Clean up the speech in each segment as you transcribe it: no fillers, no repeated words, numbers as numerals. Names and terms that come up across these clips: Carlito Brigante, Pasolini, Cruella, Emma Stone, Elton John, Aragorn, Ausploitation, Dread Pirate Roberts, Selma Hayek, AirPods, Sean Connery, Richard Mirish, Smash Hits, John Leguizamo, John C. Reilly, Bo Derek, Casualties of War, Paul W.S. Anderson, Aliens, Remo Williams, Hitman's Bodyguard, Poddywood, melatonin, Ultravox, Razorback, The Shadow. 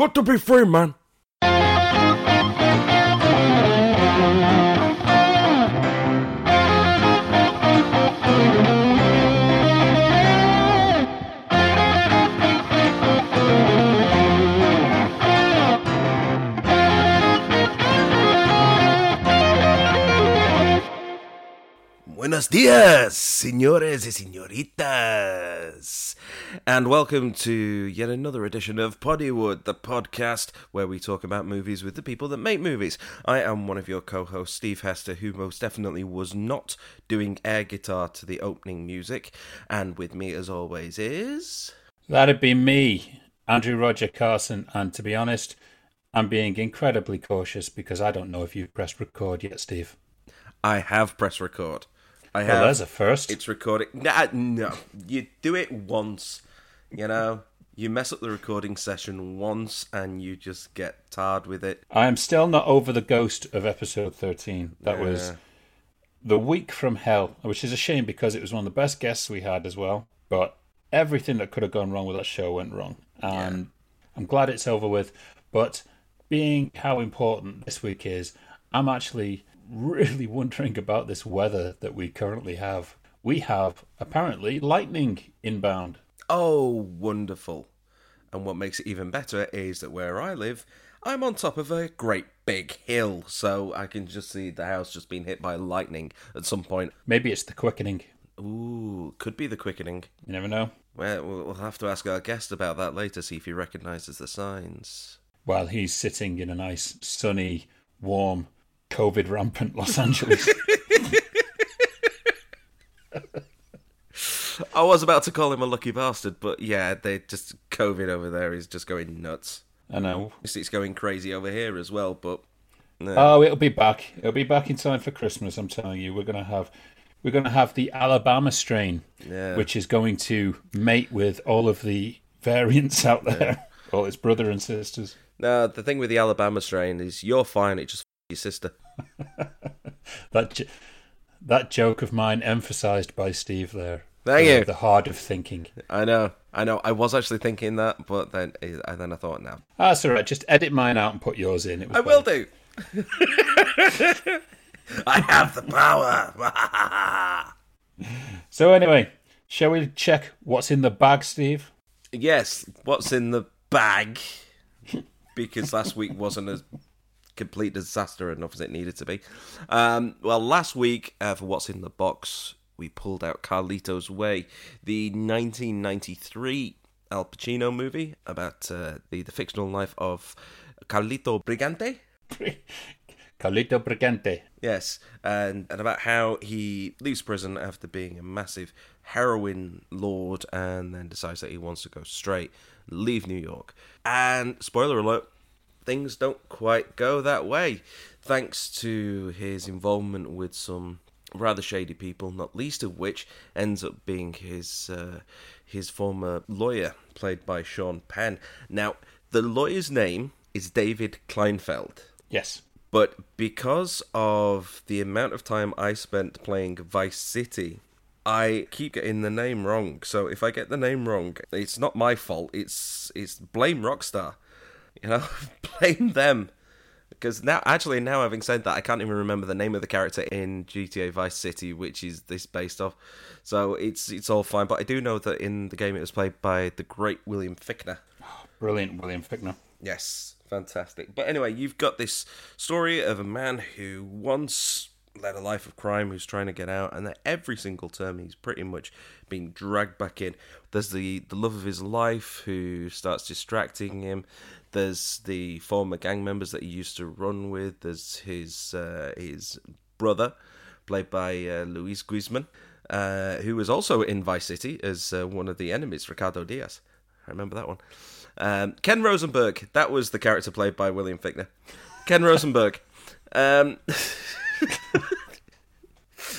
Good to be free, man. Buenos dias, señores y señoritas, and welcome to yet another edition of Poddywood, the podcast where we talk about movies with the people that make movies. I am one of your co-hosts, Steve Hester, who most definitely was not doing air guitar to the opening music, and with me as always is... That'd be me, Andrew Roger Carson, and to be honest, I'm being incredibly cautious because I don't know if you've pressed record yet, Steve. I have pressed record. Well, there's a first. It's recording. No, you do it once, you know. You mess up the recording session once and you just get tarred with it. I am still not over the ghost of episode 13. That was the week from hell, which is a shame because it was one of the best guests we had as well. But everything that could have gone wrong with that show went wrong. And I'm glad it's over with. But being how important this week is, I'm actually... really wondering about this weather that we currently have. We have, apparently, lightning inbound. Oh, wonderful. And what makes it even better is that where I live, I'm on top of a great big hill, so I can just see the house just being hit by lightning at some point. Maybe it's the quickening. Ooh, could be the quickening. You never know. We'll have to ask our guest about that later, see if he recognises the signs. While he's sitting in a nice, sunny, warm... COVID rampant Los Angeles. I was about to call him a lucky bastard, but yeah, they just COVID over there is just going nuts. I know. It's going crazy over here as well, but no. Oh, it'll be back. It'll be back in time for Christmas, I'm telling you. We're gonna have the Alabama strain, which is going to mate with all of the variants out there. Yeah. All its brother and sisters. No, the thing with the Alabama strain is you're fine, it just your sister. that joke of mine emphasised by Steve there. Thank you. The hard of thinking. I know. I was actually thinking that, but then I thought, no. That's all right. Just edit mine out and put yours in. Will do. I have the power. So anyway, shall we check what's in the bag, Steve? Yes, what's in the bag? Because last week wasn't as... complete disaster enough as it needed to be. Last week, for What's in the Box, we pulled out Carlito's Way, the 1993 Al Pacino movie about the fictional life of Carlito Brigante. Carlito Brigante. Yes, and about how he leaves prison after being a massive heroin lord and then decides that he wants to go straight, leave New York. And, spoiler alert, things don't quite go that way, thanks to his involvement with some rather shady people, not least of which ends up being his former lawyer, played by Sean Penn. Now, the lawyer's name is David Kleinfeld. Yes. But because of the amount of time I spent playing Vice City... I keep getting the name wrong, so if I get the name wrong, it's not my fault, it's blame Rockstar. You know, blame them. Because now having said that, I can't even remember the name of the character in GTA Vice City, which is this based off. So it's all fine. But I do know that in the game it was played by the great William Fichtner. Brilliant William Fichtner. Yes, fantastic. But anyway, you've got this story of a man who once... led a life of crime, who's trying to get out, and that every single term he's pretty much being dragged back in. There's the love of his life who starts distracting him. There's the former gang members that he used to run with. There's his brother, played by Luis Guzman, who was also in Vice City as one of the enemies, Ricardo Diaz. I remember that one. Ken Rosenberg, that was the character played by William Fichtner. Ken Rosenberg.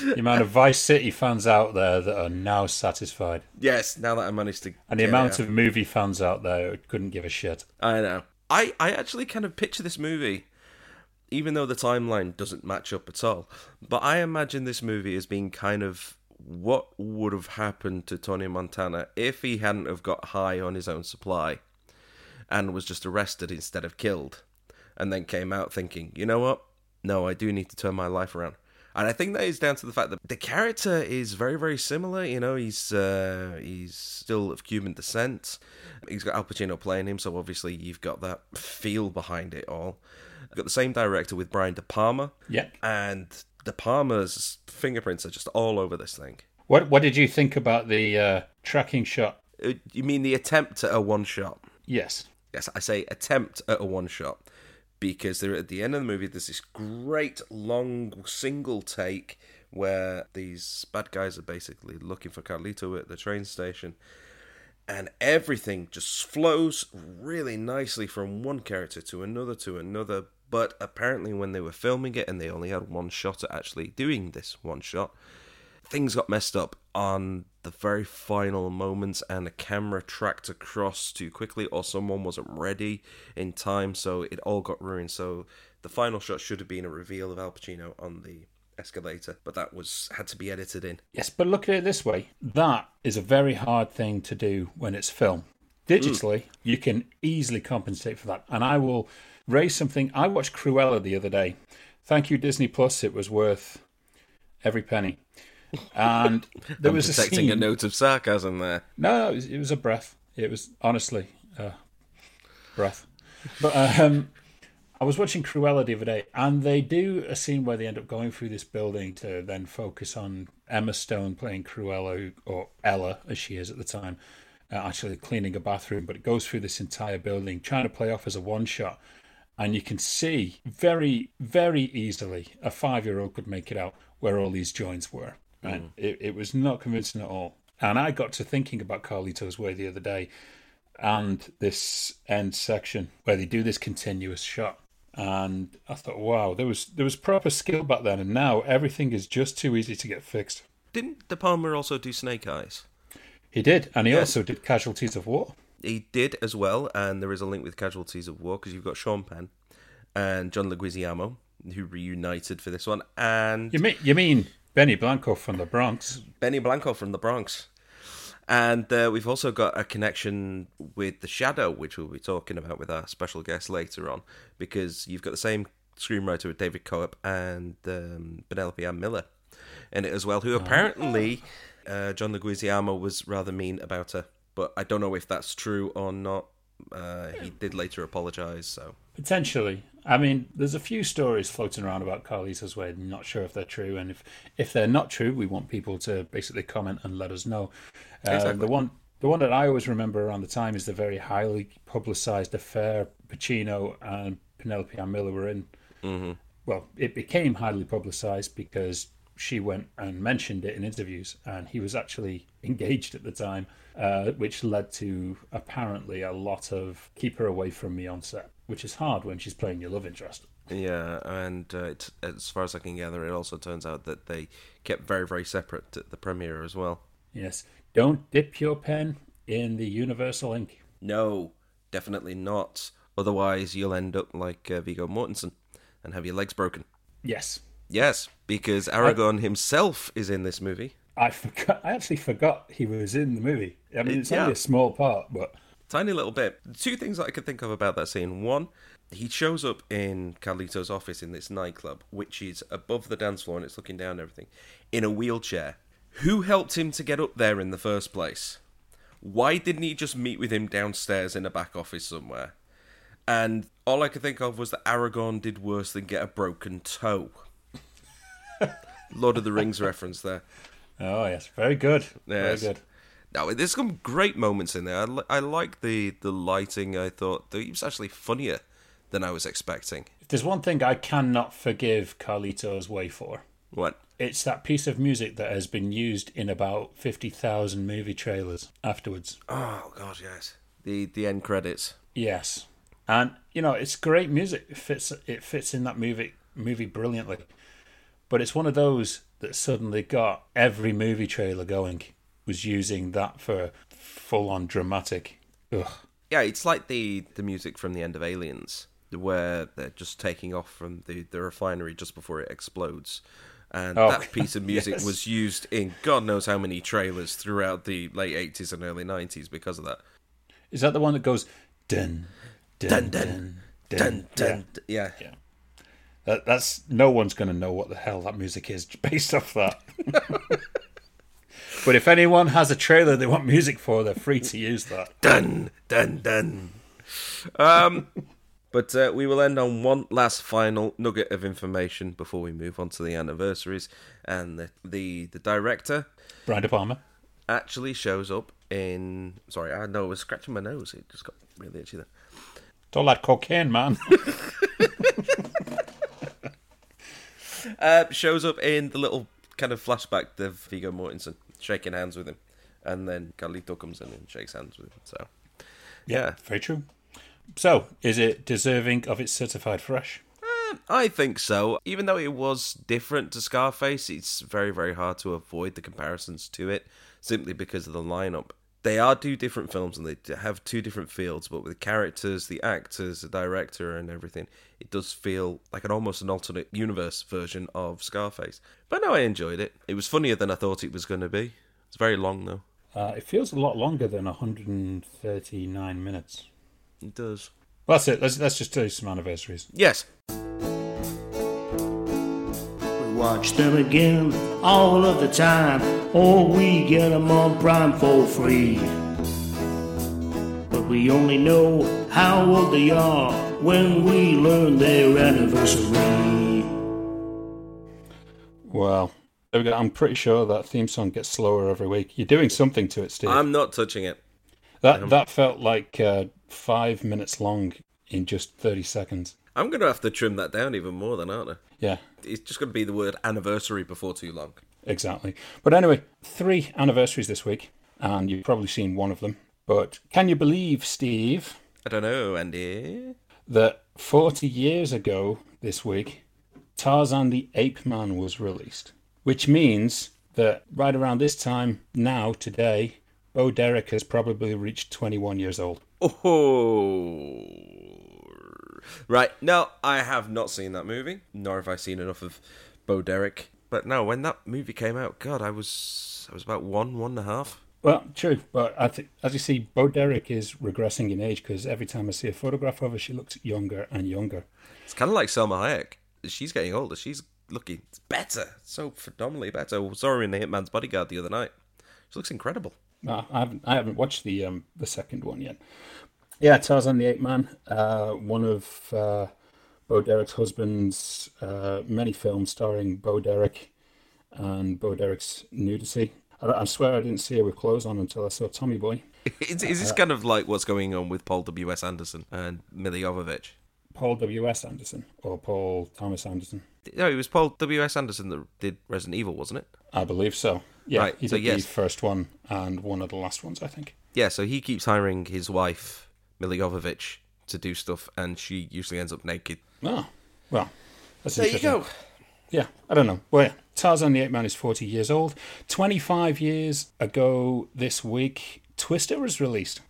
The amount of Vice City fans out there that are now satisfied. Yes, now that I managed to... And the amount of movie fans out there who couldn't give a shit. I know. I actually kind of picture this movie, even though the timeline doesn't match up at all, but I imagine this movie as being kind of what would have happened to Tony Montana if he hadn't have got high on his own supply and was just arrested instead of killed, and then came out thinking, you know what? No, I do need to turn my life around. And I think that is down to the fact that the character is very, very similar. You know, he's still of Cuban descent. He's got Al Pacino playing him, so obviously you've got that feel behind it all. You've got the same director with Brian De Palma. Yeah. And De Palma's fingerprints are just all over this thing. What did you think about the tracking shot? You mean the attempt at a one-shot? Yes. Yes, I say attempt at a one-shot. Because at the end of the movie, there's this great long single take where these bad guys are basically looking for Carlito at the train station. And everything just flows really nicely from one character to another. But apparently when they were filming it, and they only had one shot at actually doing this one shot, things got messed up on the very final moments, and the camera tracked across too quickly, or someone wasn't ready in time, so it all got ruined. So the final shot should have been a reveal of Al Pacino on the escalator, but that had to be edited in. Yes, but look at it this way. That is a very hard thing to do when it's film. Digitally, you can easily compensate for that. And I will raise something. I watched Cruella the other day. Thank you, Disney Plus. It was worth every penny. And there was a note of sarcasm there. No, it was a breath. It was honestly a breath. But I was watching Cruella the other day, and they do a scene where they end up going through this building to then focus on Emma Stone playing Cruella, or Ella as she is at the time, actually cleaning a bathroom. But it goes through this entire building, trying to play off as a one shot. And you can see very, very easily a 5-year-old could make it out where all these joints were. And it was not convincing at all. And I got to thinking about Carlito's Way the other day, and this end section where they do this continuous shot. And I thought, wow, there was proper skill back then, and now everything is just too easy to get fixed. Didn't De Palma also do Snake Eyes? He did, and he also did Casualties of War. He did as well, and there is a link with Casualties of War, because you've got Sean Penn and John Leguizamo, who reunited for this one. And you mean... Benny Blanco from the Bronx. And we've also got a connection with The Shadow, which we'll be talking about with our special guest later on, because you've got the same screenwriter with David Coep and Penelope Ann Miller in it as well, who apparently John Leguizamo was rather mean about her. But I don't know if that's true or not. He did later apologise, so... Potentially. I mean, there's a few stories floating around about Carlito's Way. I'm not sure if they're true, and if they're not true, we want people to basically comment and let us know. Exactly. The one that I always remember around the time is the very highly publicised affair Pacino and Penelope Ann Miller were in. Mm-hmm. Well, it became highly publicised because she went and mentioned it in interviews, and he was actually engaged at the time, which led to apparently a lot of keep her away from me on set, which is hard when she's playing your love interest. Yeah, and as far as I can gather, it also turns out that they kept very, very separate at the premiere as well. Yes. Don't dip your pen in the universal ink. No, definitely not. Otherwise, you'll end up like Viggo Mortensen and have your legs broken. Yes. Yes, because Aragorn himself is in this movie. I actually forgot he was in the movie. I mean, it's only a small part, but... Tiny little bit. Two things that I could think of about that scene. One, he shows up in Carlito's office in this nightclub, which is above the dance floor, and it's looking down and everything, in a wheelchair. Who helped him to get up there in the first place? Why didn't he just meet with him downstairs in a back office somewhere? And all I could think of was that Aragorn did worse than get a broken toe. Lord of the Rings reference there. Oh, yes. Very good. Yes. Very good. Now, there's some great moments in there. I like the lighting. I thought that he was actually funnier than I was expecting. If there's one thing I cannot forgive Carlito's Way for... What? It's that piece of music that has been used in about 50,000 movie trailers afterwards. Oh, God, yes. The end credits. Yes. And, you know, it's great music. It fits in that movie brilliantly. But it's one of those that suddenly got every movie trailer going, was using that for full-on dramatic. Ugh. Yeah, it's like the music from the end of Aliens, where they're just taking off from the refinery just before it explodes. And that piece of music yes. was used in God knows how many trailers throughout the late 80s and early 90s because of that. Is that the one that goes... Dun, dun dun dun dun, dun. Yeah. Yeah. That's no one's going to know what the hell that music is based off that. But if anyone has a trailer they want music for, they're free to use that. Dun dun dun. But we will end on one last final nugget of information before we move on to the anniversaries. And the director, Brian De Palma, actually shows up in... Sorry, I know I was scratching my nose. It just got really itchy there. It's all that cocaine, man. Shows up in the little kind of flashback of Viggo Mortensen shaking hands with him. And then Carlito comes in and shakes hands with him. So, yeah. Very true. So, is it deserving of its certified fresh? I think so. Even though it was different to Scarface, it's very, very hard to avoid the comparisons to it simply because of the lineup. They are two different films and they have two different fields, but with the characters, the actors, the director and everything, it does feel like almost an alternate universe version of Scarface. But no, I enjoyed it. It was funnier than I thought it was going to be. It's very long, though. It feels a lot longer than 139 minutes. It does. Well, that's it. Let's just do some anniversaries. Yes. We watch them again all of the time, or we get them on Prime for free. But we only know how old they are when we learn their anniversary. Well, there we go. I'm pretty sure that theme song gets slower every week. You're doing something to it, Steve. I'm not touching it. That felt like... 5 minutes long in just 30 seconds. I'm going to have to trim that down even more then, aren't I? Yeah. It's just going to be the word anniversary before too long. Exactly. But anyway, 3 anniversaries this week, and you've probably seen one of them. But can you believe, Steve? I don't know, Andy. That 40 years ago this week, Tarzan the Ape Man was released. Which means that right around this time, now, today, Bo Derek has probably reached 21 years old. Oh, right. No, I have not seen that movie, nor have I seen enough of Bo Derek. But no, when that movie came out, God, I was about 1.5. Well, true, but I think, as you see, Bo Derek is regressing in age because every time I see a photograph of her, she looks younger and younger. It's kind of like Selma Hayek. She's getting older. She's looking better, so phenomenally better. We saw her in The Hitman's Bodyguard the other night. She looks incredible. I haven't watched the second one yet. Yeah, Tarzan the Ape Man, one of Bo Derek's husband's many films starring Bo Derek and Bo Derek's nudity. I swear I didn't see her with clothes on until I saw Tommy Boy. Is this kind of like what's going on with Paul W.S. Anderson and Milla Jovovich? Paul W.S. Anderson or Paul Thomas Anderson? No, it was Paul W.S. Anderson that did Resident Evil, wasn't it? I believe so. Yeah, right. He did the first one and one of the last ones, I think. Yeah, so he keeps hiring his wife, Milla Jovovich, to do stuff, and she usually ends up naked. Oh, well, that's interesting. There you go. Yeah, I don't know. Well, yeah, Tarzan the Ape Man is 40 years old. 25 years ago this week, Twister was released.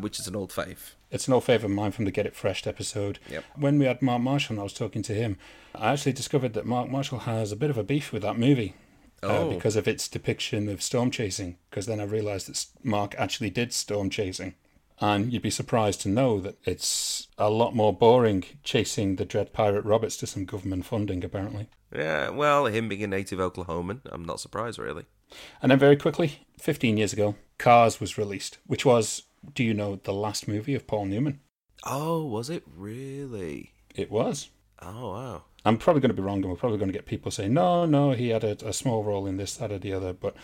Which is an old fave. It's an old favourite of mine from the Get It Fresh episode. Yep. When we had Mark Marshall and I was talking to him, I actually discovered that Mark Marshall has a bit of a beef with that movie because of its depiction of storm chasing, because then I realised that Mark actually did storm chasing. And you'd be surprised to know that it's a lot more boring chasing the Dread Pirate Roberts to some government funding, apparently. Yeah, well, him being a native Oklahoman, I'm not surprised, really. And then very quickly, 15 years ago, Cars was released, which was... Do you know the last movie of Paul Newman? Oh, was it really? It was. Oh, wow. I'm probably going to be wrong, and we're probably going to get people saying, no, he had a small role in this, that, or the other. But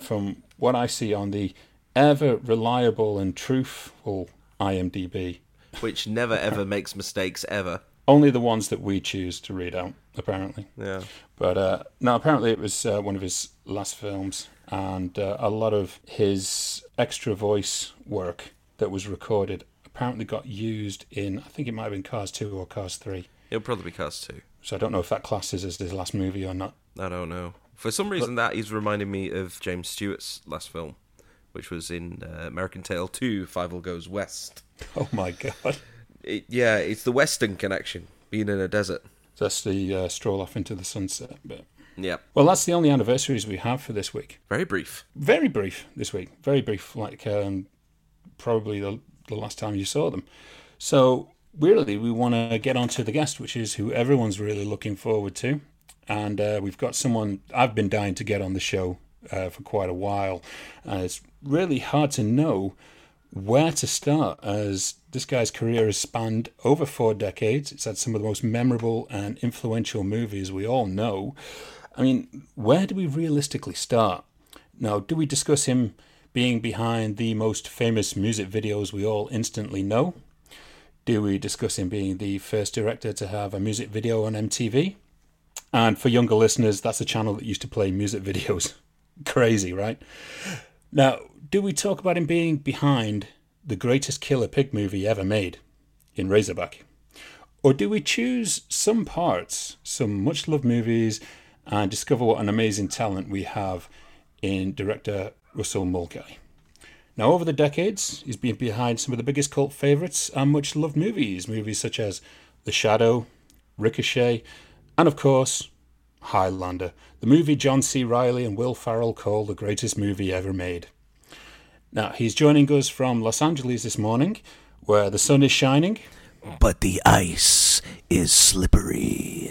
from what I see on the ever-reliable and truthful IMDb... Which never, ever makes mistakes, ever. Only the ones that we choose to read out, apparently. Yeah. But no, apparently it was one of his last films, and a lot of his... extra voice work that was recorded apparently got used in, I think it might have been Cars 2 or Cars 3. It'll probably be Cars 2. So I don't know if that classes as his last movie or not. I don't know. For some reason, that is reminding me of James Stewart's last film, which was in American Tail 2, Fievel Goes West. Oh my God. It's the Western connection, being in a desert. That's the stroll off into the sunset bit. Yeah. Well, that's the only anniversaries we have for this week. Very brief. Very brief this week. Very brief, like probably the last time you saw them. So weirdly, we want to get on to the guest, which is who everyone's really looking forward to. And we've got someone I've been dying to get on the show for quite a while. It's really hard to know where to start, as this guy's career has spanned over 4 decades. It's had some of the most memorable and influential movies we all know. I mean, where do we realistically start? Now, do we discuss him being behind the most famous music videos we all instantly know? Do we discuss him being the first director to have a music video on MTV? And for younger listeners, that's a channel that used to play music videos. Crazy, right? Now, do we talk about him being behind the greatest killer pig movie ever made in Razorback? Or do we choose some parts, some much-loved movies, and discover what an amazing talent we have in director Russell Mulcahy? Now, over the decades, he's been behind some of the biggest cult favourites and much-loved movies. Movies such as The Shadow, Ricochet, and, of course, Highlander, the movie John C. Reilly and Will Ferrell called the greatest movie ever made. Now, he's joining us from Los Angeles this morning, where the sun is shining. But the ice is slippery.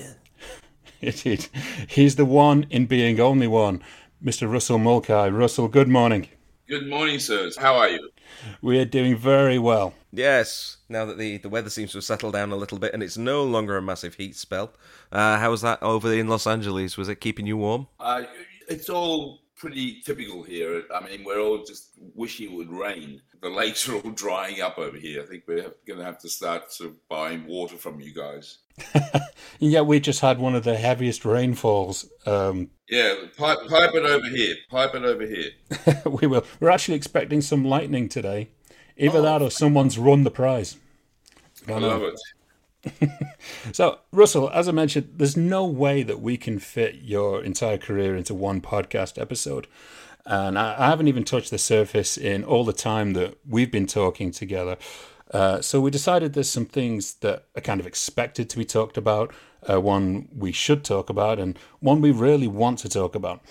It is. He's the one in being only one, Mr. Russell Mulcahy. Russell, good morning. Good morning, sirs. How are you? We are doing very well. Yes, now that the weather seems to have settled down a little bit and it's no longer a massive heat spell. How was that over in Los Angeles? Was it keeping you warm? It's all pretty typical here. I mean, we're all just wishing it would rain. The lakes are all drying up over here. I think we're going to have to start sort of buying water from you guys. Yeah, we just had one of the heaviest rainfalls. Yeah, pipe it over here. Pipe it over here. We will. We're actually expecting some lightning today. Either that or someone's run the prize. I love it. So, Russell, as I mentioned, there's no way that we can fit your entire career into one podcast episode. And I haven't even touched the surface in all the time that we've been talking together. So we decided there's some things that are kind of expected to be talked about, one we should talk about, and one we really want to talk about.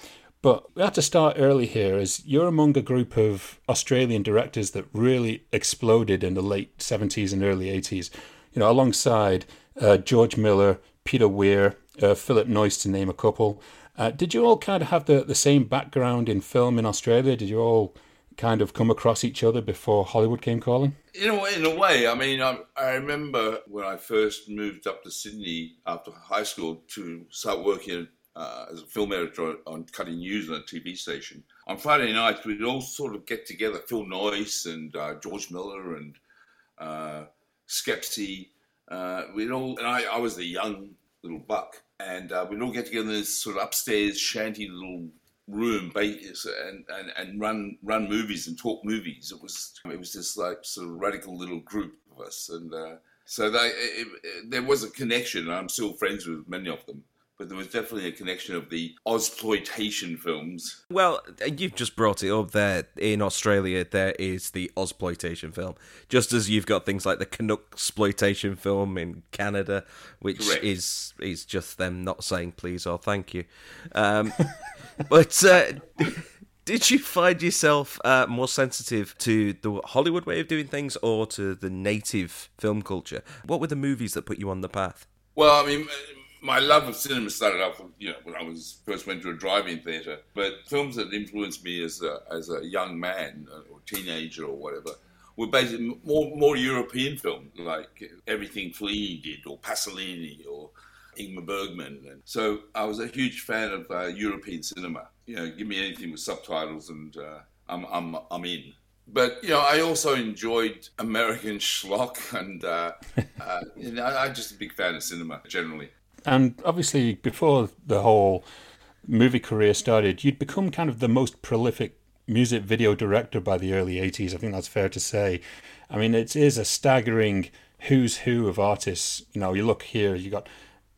But we had to start early here, as you're among a group of Australian directors that really exploded in the late 70s and early 80s, you know, alongside George Miller, Peter Weir, Philip Noyce, to name a couple. Did you all kind of have the same background in film in Australia? Did you all kind of come across each other before Hollywood came calling? In a way, I mean, I remember when I first moved up to Sydney after high school to start working as a film editor on Cutting News on a TV station. On Friday nights, we'd all sort of get together, Phil Noyce and George Miller and Skepsi. I was the young little buck, and we'd all get together in this sort of upstairs shanty little room and run movies and talk movies. It was just like sort of radical little group of us, and there was a connection. I'm still friends with many of them, but there was definitely a connection of the Ausploitation films. Well, you've just brought it up there. In Australia, there is the Ausploitation film, just as you've got things like the Canucksploitation film in Canada, which is just them not saying please or thank you. But did you find yourself more sensitive to the Hollywood way of doing things or to the native film culture? What were the movies that put you on the path? Well, I mean, my love of cinema started off, you know, when I was first went to a drive-in theatre. But films that influenced me as a young man or teenager or whatever were basically more European films, like everything Fellini did or Pasolini or Ingmar Bergman. And so I was a huge fan of European cinema. You know, give me anything with subtitles and I'm in. But, you know, I also enjoyed American schlock and you know, I'm just a big fan of cinema generally. And obviously before the whole movie career started, you'd become kind of the most prolific music video director by the early 80s. I think that's fair to say. I mean, it is a staggering who's who of artists. You know, you look here, you got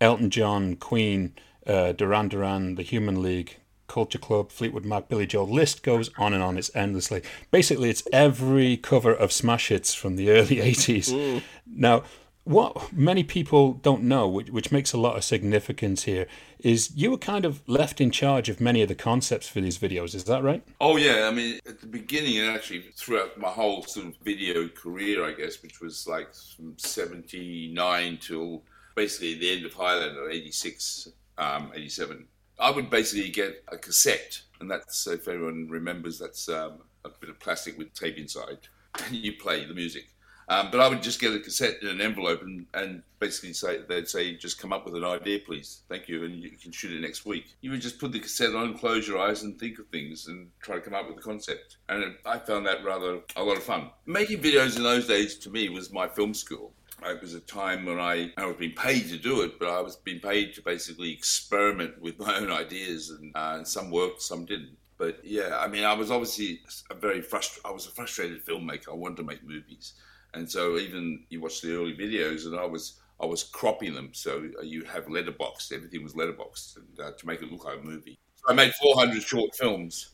Elton John, Queen, Duran Duran, The Human League, Culture Club, Fleetwood Mac, Billy Joel. List goes on and on. It's endlessly. Basically, it's every cover of smash hits from the early 80s. Now, what many people don't know, which makes a lot of significance here, is you were kind of left in charge of many of the concepts for these videos. Is that right? Oh, yeah. I mean, at the beginning, and actually throughout my whole sort of video career, I guess, which was like from 79 till basically the end of Highlander, 86, 87, I would basically get a cassette. And that's, if anyone remembers, that's a bit of plastic with tape inside. And you play the music. But I would just get a cassette in an envelope and basically say, they'd say, just come up with an idea, please. Thank you. And you can shoot it next week. You would just put the cassette on, close your eyes and think of things and try to come up with a concept. And I found that rather a lot of fun. Making videos in those days, to me, was my film school. It was a time when I was being paid to do it, but I was being paid to basically experiment with my own ideas. And some worked, some didn't. But yeah, I mean, I was obviously a frustrated filmmaker. I wanted to make movies. And so even you watch the early videos, and I was cropping them. So you have letterboxed. Everything was letterboxed and, to make it look like a movie. So I made 400 short films.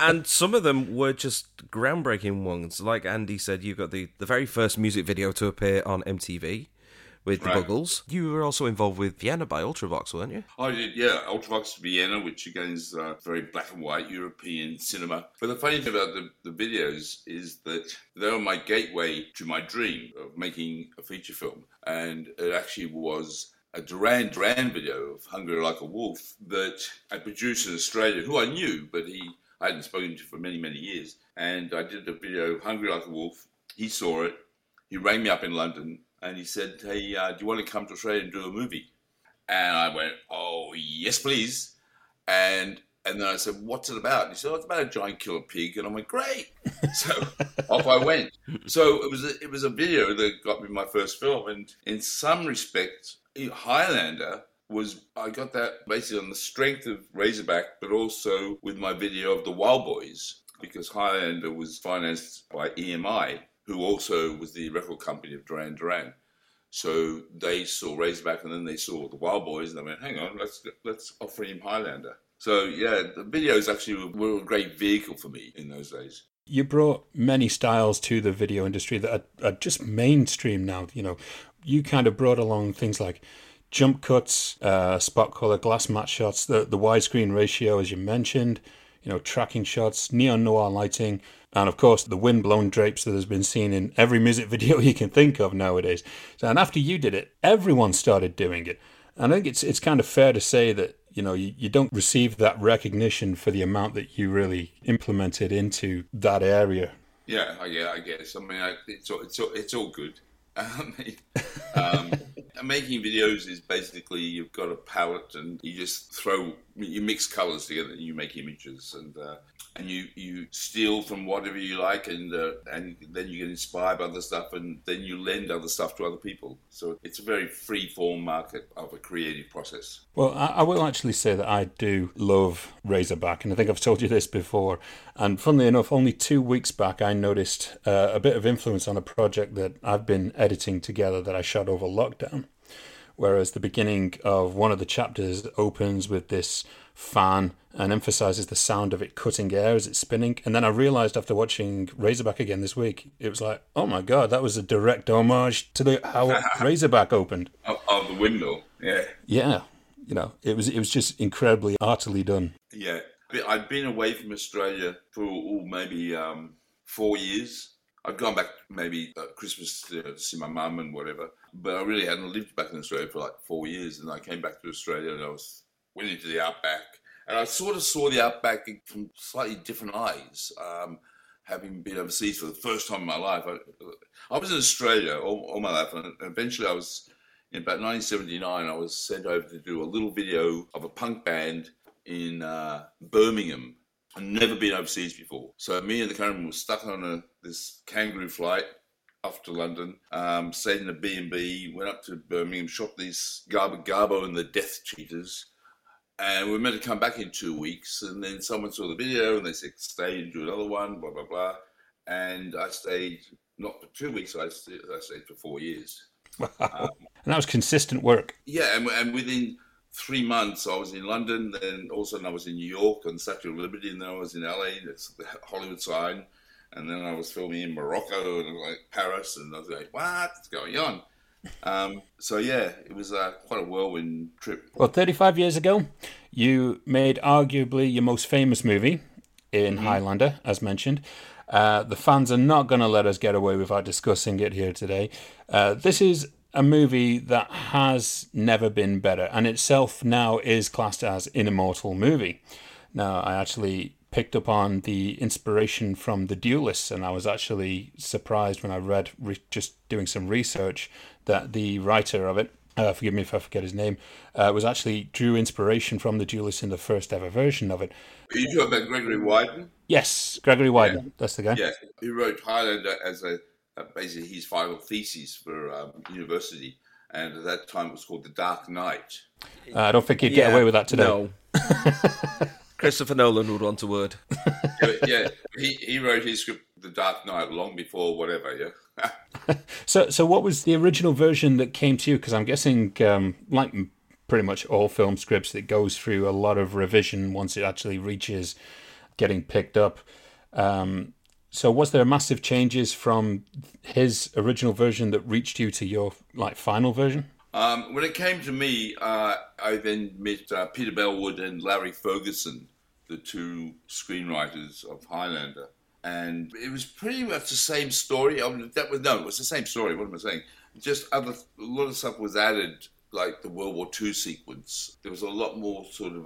And some of them were just groundbreaking ones. Like Andy said, you got the very first music video to appear on MTV with the Buggles. You were also involved with Vienna by Ultravox, weren't you? I did, yeah. Ultravox Vienna, which again is very black and white European cinema. But the funny thing about the videos is that they were my gateway to my dream of making a feature film. And it actually was a Duran Duran video of Hungry Like a Wolf that I produced in Australia, who I knew, but I hadn't spoken to for many, many years. And I did a video of Hungry Like a Wolf. He saw it. He rang me up in London. And he said, hey, do you want to come to Australia and do a movie? And I went, oh, yes, please. And then I said, what's it about? And he said, oh, it's about a giant killer pig. And I went, great. So off I went. So it was a video that got me my first film. And in some respects, Highlander I got that basically on the strength of Razorback, but also with my video of the Wild Boys, because Highlander was financed by EMI, who also was the record company of Duran Duran. So they saw Razorback and then they saw the Wild Boys and they went, hang on, let's offer him Highlander. So yeah, the videos actually were a great vehicle for me in those days. You brought many styles to the video industry that are just mainstream now. You know, you kind of brought along things like jump cuts, spot color, glass matte shots, the widescreen ratio, as you mentioned, you know, tracking shots, neon noir lighting, and of course the wind-blown drapes that has been seen in every music video you can think of nowadays. So, and after you did it, everyone started doing it. And I think it's kind of fair to say that, you know, you don't receive that recognition for the amount that you really implemented into that area. Yeah, I guess. I mean, it's all good. Making videos is basically you've got a palette and you just you mix colors together and you make images and you steal from whatever you like and then you get inspired by other stuff and then you lend other stuff to other people. So it's a very free form market of a creative process. Well, I will actually say that I do love Razorback, and I think I've told you this before. And funnily enough, only 2 weeks back, I noticed a bit of influence on a project that I've been editing together that I shot over lockdown. Whereas the beginning of one of the chapters opens with this fan and emphasizes the sound of it cutting air as it's spinning. And then I realized after watching Razorback again this week, it was like, oh my God, that was a direct homage to how Razorback opened. Out the window, yeah. Yeah, you know, it was just incredibly artily done. Yeah, I'd been away from Australia for maybe 4 years. I'd gone back maybe at Christmas to see my mum and whatever, but I really hadn't lived back in Australia for like 4 years. And I came back to Australia and went into the outback, and I sort of saw the outback from slightly different eyes. Having been overseas for the first time in my life, I was in Australia all my life, and eventually in about 1979, I was sent over to do a little video of a punk band in Birmingham. I'd never been overseas before. So me and the cameraman were stuck on this kangaroo flight off to London, stayed in a B&B, went up to Birmingham, shot these Garbo and the Death Cheaters, and we were meant to come back in 2 weeks, and then someone saw the video, and they said, stay and do another one, blah, blah, blah. And I stayed, not for 2 weeks, I stayed for 4 years. Wow. And that was consistent work. Yeah, and within 3 months, I was in London, then all of a sudden I was in New York on Statue of Liberty, and then I was in LA, and it's the Hollywood sign, And then I was filming in Morocco and like Paris, and I was like, what's going on? So yeah, it was quite a whirlwind trip. Well, 35 years ago, you made arguably your most famous movie in Highlander, as mentioned. The fans are not going to let us get away without discussing it here today. This is a movie that has never been better, and itself now is classed as an immortal movie. Now, I actually picked up on the inspiration from The Duelists, and I was actually surprised when I read, just doing some research, that the writer of it, forgive me if I forget his name, was actually drew inspiration from The Duelists in the first ever version of it. Are you talking about Gregory Wyden? Yes, Gregory Wyden, yeah. That's the guy. Yeah, he wrote Highlander as basically his final thesis for university, and at that time it was called The Dark Knight. I don't think you'd get away with that today. No. Christopher Nolan would want a word. Yeah, he wrote his script, The Dark Knight, long before whatever, yeah. So what was the original version that came to you? Because I'm guessing, like pretty much all film scripts, it goes through a lot of revision once it actually reaches getting picked up. So was there massive changes from his original version that reached you to your final version? When it came to me, I then met Peter Bellwood and Larry Ferguson, the two screenwriters of Highlander. And it was pretty much the same story. It was the same story. What am I saying? Just a lot of stuff was added, like the World War II sequence. There was a lot more sort of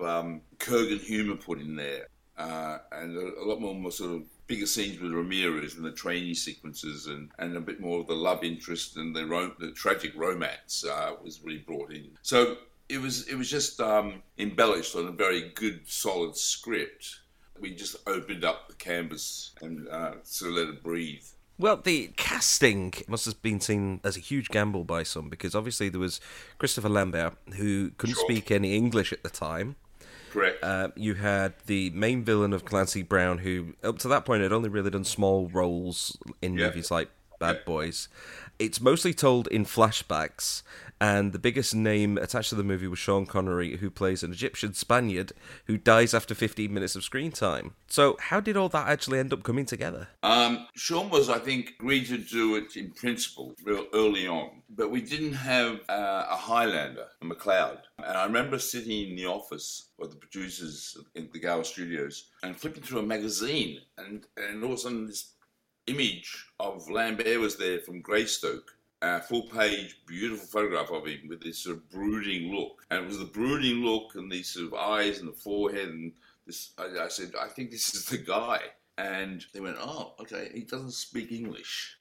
Kurgan humor put in there. And a lot more sort of bigger scenes with Ramirez and the trainee sequences, and a bit more of the love interest and the tragic romance was really brought in. So it was just embellished on a very good, solid script. We just opened up the canvas and sort of let it breathe. Well, the casting must have been seen as a huge gamble by some, because obviously there was Christopher Lambert, who couldn't speak any English at the time. Correct. You had the main villain of Clancy Brown, who up to that point had only really done small roles in movies like Bad Boys. It's mostly told in flashbacks, and the biggest name attached to the movie was Sean Connery, who plays an Egyptian Spaniard who dies after 15 minutes of screen time. So how did all that actually end up coming together? Sean was, I think, agreed to do it in principle real early on, but we didn't have a Highlander, a MacLeod. And I remember sitting in the office of the producers in the Gower Studios and flipping through a magazine, and all of a sudden this image of Lambert was there from Greystoke, a full-page, beautiful photograph of him with this sort of brooding look. And it was the brooding look and these sort of eyes and the forehead and this. I said, I think this is the guy. And they went, oh, okay, he doesn't speak English.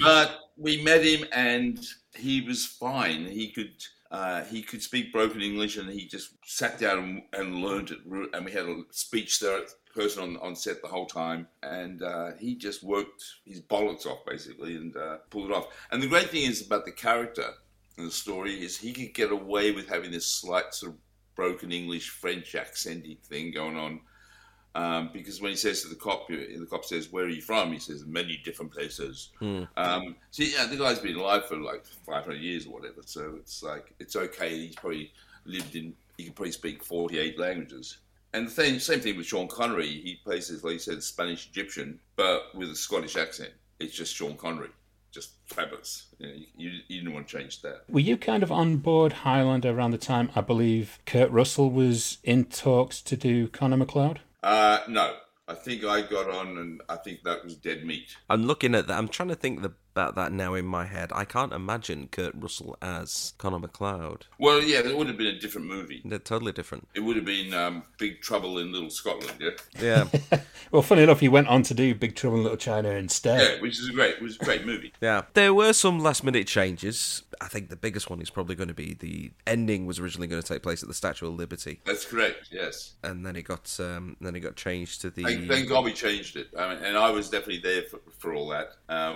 But we met him and he was fine. He could speak broken English, and he just sat down and learned it. And we had a speech person on set the whole time, and he just worked his bollocks off, basically, and pulled it off. And the great thing is about the character and the story is he could get away with having this slight sort of broken English, French accenting thing going on, because when he says to the cop says, where are you from? He says, many different places. The guy's been alive for like 500 years or whatever, so it's like, it's okay, he could probably speak 48 languages. And the same thing with Sean Connery. He plays this, like you said, Spanish-Egyptian, but with a Scottish accent. It's just Sean Connery. Just fabulous. You didn't want to change that. Were you kind of on board Highlander around the time, I believe, Kurt Russell was in talks to do Connor MacLeod? No. I think I got on, and I think that was dead meat. I'm looking at that. I'm trying to think about that now in my head. I can't imagine Kurt Russell as Connor MacLeod. Well, yeah, it would have been a different movie. They're totally different. It would have been Big Trouble in Little Scotland, yeah? Yeah. Well, funny enough, he went on to do Big Trouble in Little China instead. Yeah, which is a great movie. Yeah. There were some last-minute changes. I think the biggest one is probably going to be the ending was originally going to take place at the Statue of Liberty. That's correct, yes. And then it got changed to the... Thank God we changed it. I mean, and I was definitely there for all that.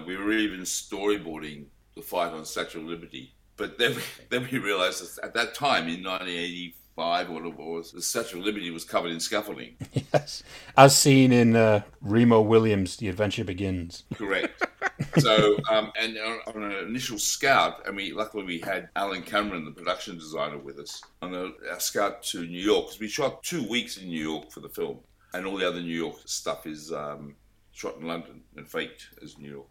We were even storyboarding the fight on Statue of Liberty. But then we realised that at that time, in 1985 or whatever it was, the Statue of Liberty was covered in scaffolding. Yes, as seen in Remo Williams' The Adventure Begins. Correct. So, and on an initial scout, and luckily we had Alan Cameron, the production designer, with us on our scout to New York, because we shot 2 weeks in New York for the film, and all the other New York stuff is shot in London and faked as New York.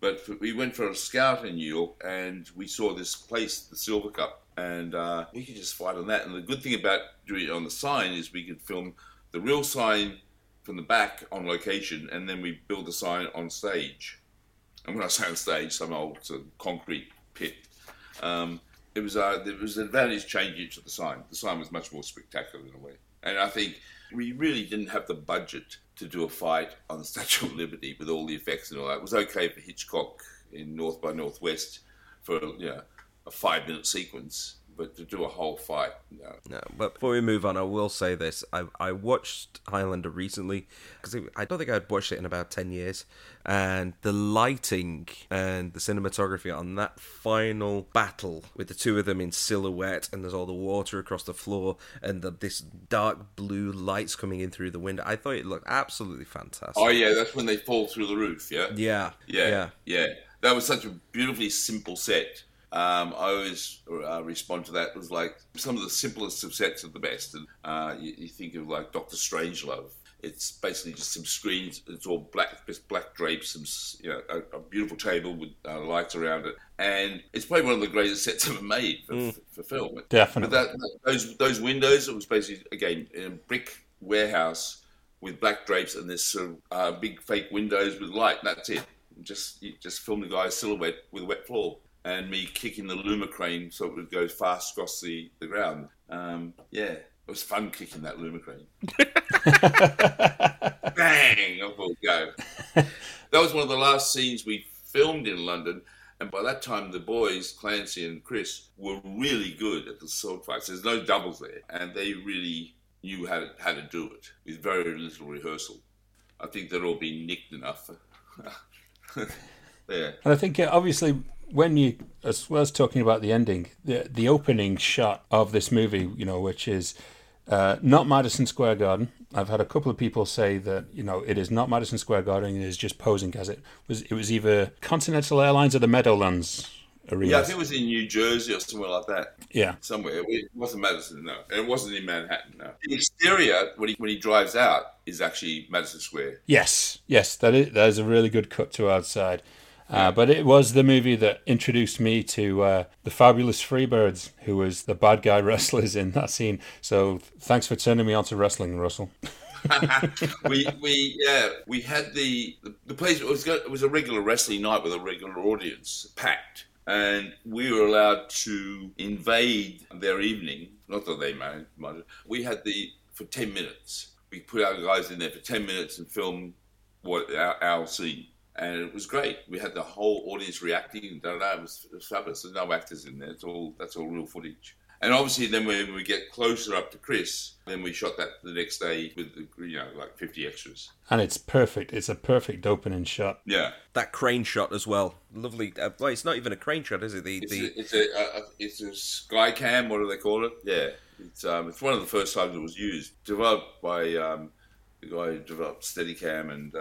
But we went for a scout in New York, and we saw this place, the Silver Cup, and we could just fight on that. And the good thing about doing it on the sign is we could film the real sign from the back on location, and then we build the sign on stage. And when I say on stage, some old sort of concrete pit. It was an advantage changing it to the sign. The sign was much more spectacular in a way. And I think we really didn't have the budget to do a fight on the Statue of Liberty with all the effects and all that. It was okay for Hitchcock in North by Northwest for a 5-minute sequence, but to do a whole fight, no. But before we move on, I will say this. I watched Highlander recently, because I don't think I'd watched it in about 10 years, and the lighting and the cinematography on that final battle with the two of them in silhouette, and there's all the water across the floor, and this dark blue light's coming in through the window. I thought it looked absolutely fantastic. Oh, yeah, that's when they fall through the roof, yeah? Yeah. That was such a beautifully simple set. I always respond to that. It was like some of the simplest of sets are the best. And you think of like Dr. Strangelove. It's basically just some screens. It's all black, just black drapes, some, a beautiful table with lights around it. And it's probably one of the greatest sets ever made for film. Definitely. But those windows, it was basically, again, in a brick warehouse with black drapes and this sort of big fake windows with light. That's it. You just film the guy's silhouette with a wet floor. And me kicking the Luma crane so it would go fast across the ground. It was fun kicking that Luma crane. Bang! Off we'll go. That was one of the last scenes we filmed in London. And by that time, the boys, Clancy and Chris, were really good at the sword fights. There's no doubles there. And they really knew how to do it with very little rehearsal. I think they'd all been nicked enough. There. And I think, obviously... When you, as well as talking about the ending, the opening shot of this movie, which is not Madison Square Garden. I've had a couple of people say that, it is not Madison Square Garden. It is just posing as it was. It was either Continental Airlines or the Meadowlands Arena. Yeah, I think it was in New Jersey or somewhere like that. Yeah. Somewhere. It wasn't Madison, no. And it wasn't in Manhattan, no. The exterior, when he drives out, is actually Madison Square. Yes. That is a really good cut to outside. But it was the movie that introduced me to the fabulous Freebirds, who was the bad guy wrestlers in that scene. So thanks for turning me on to wrestling, Russell. we had the place. It was a regular wrestling night with a regular audience, packed, and we were allowed to invade their evening. Not that they minded. We had for 10 minutes. We put our guys in there for 10 minutes and filmed our scene. And it was great. We had the whole audience reacting, and it was fabulous. There's no actors in there. That's all real footage. And obviously, then when we get closer up to Chris, then we shot that the next day with 50 extras. And it's perfect. It's a perfect opening shot. Yeah, that crane shot as well. Lovely. Well, it's not even a crane shot, is it? It's a sky cam. What do they call it? Yeah, it's one of the first times it was used. Developed by the guy who developed Steadicam and.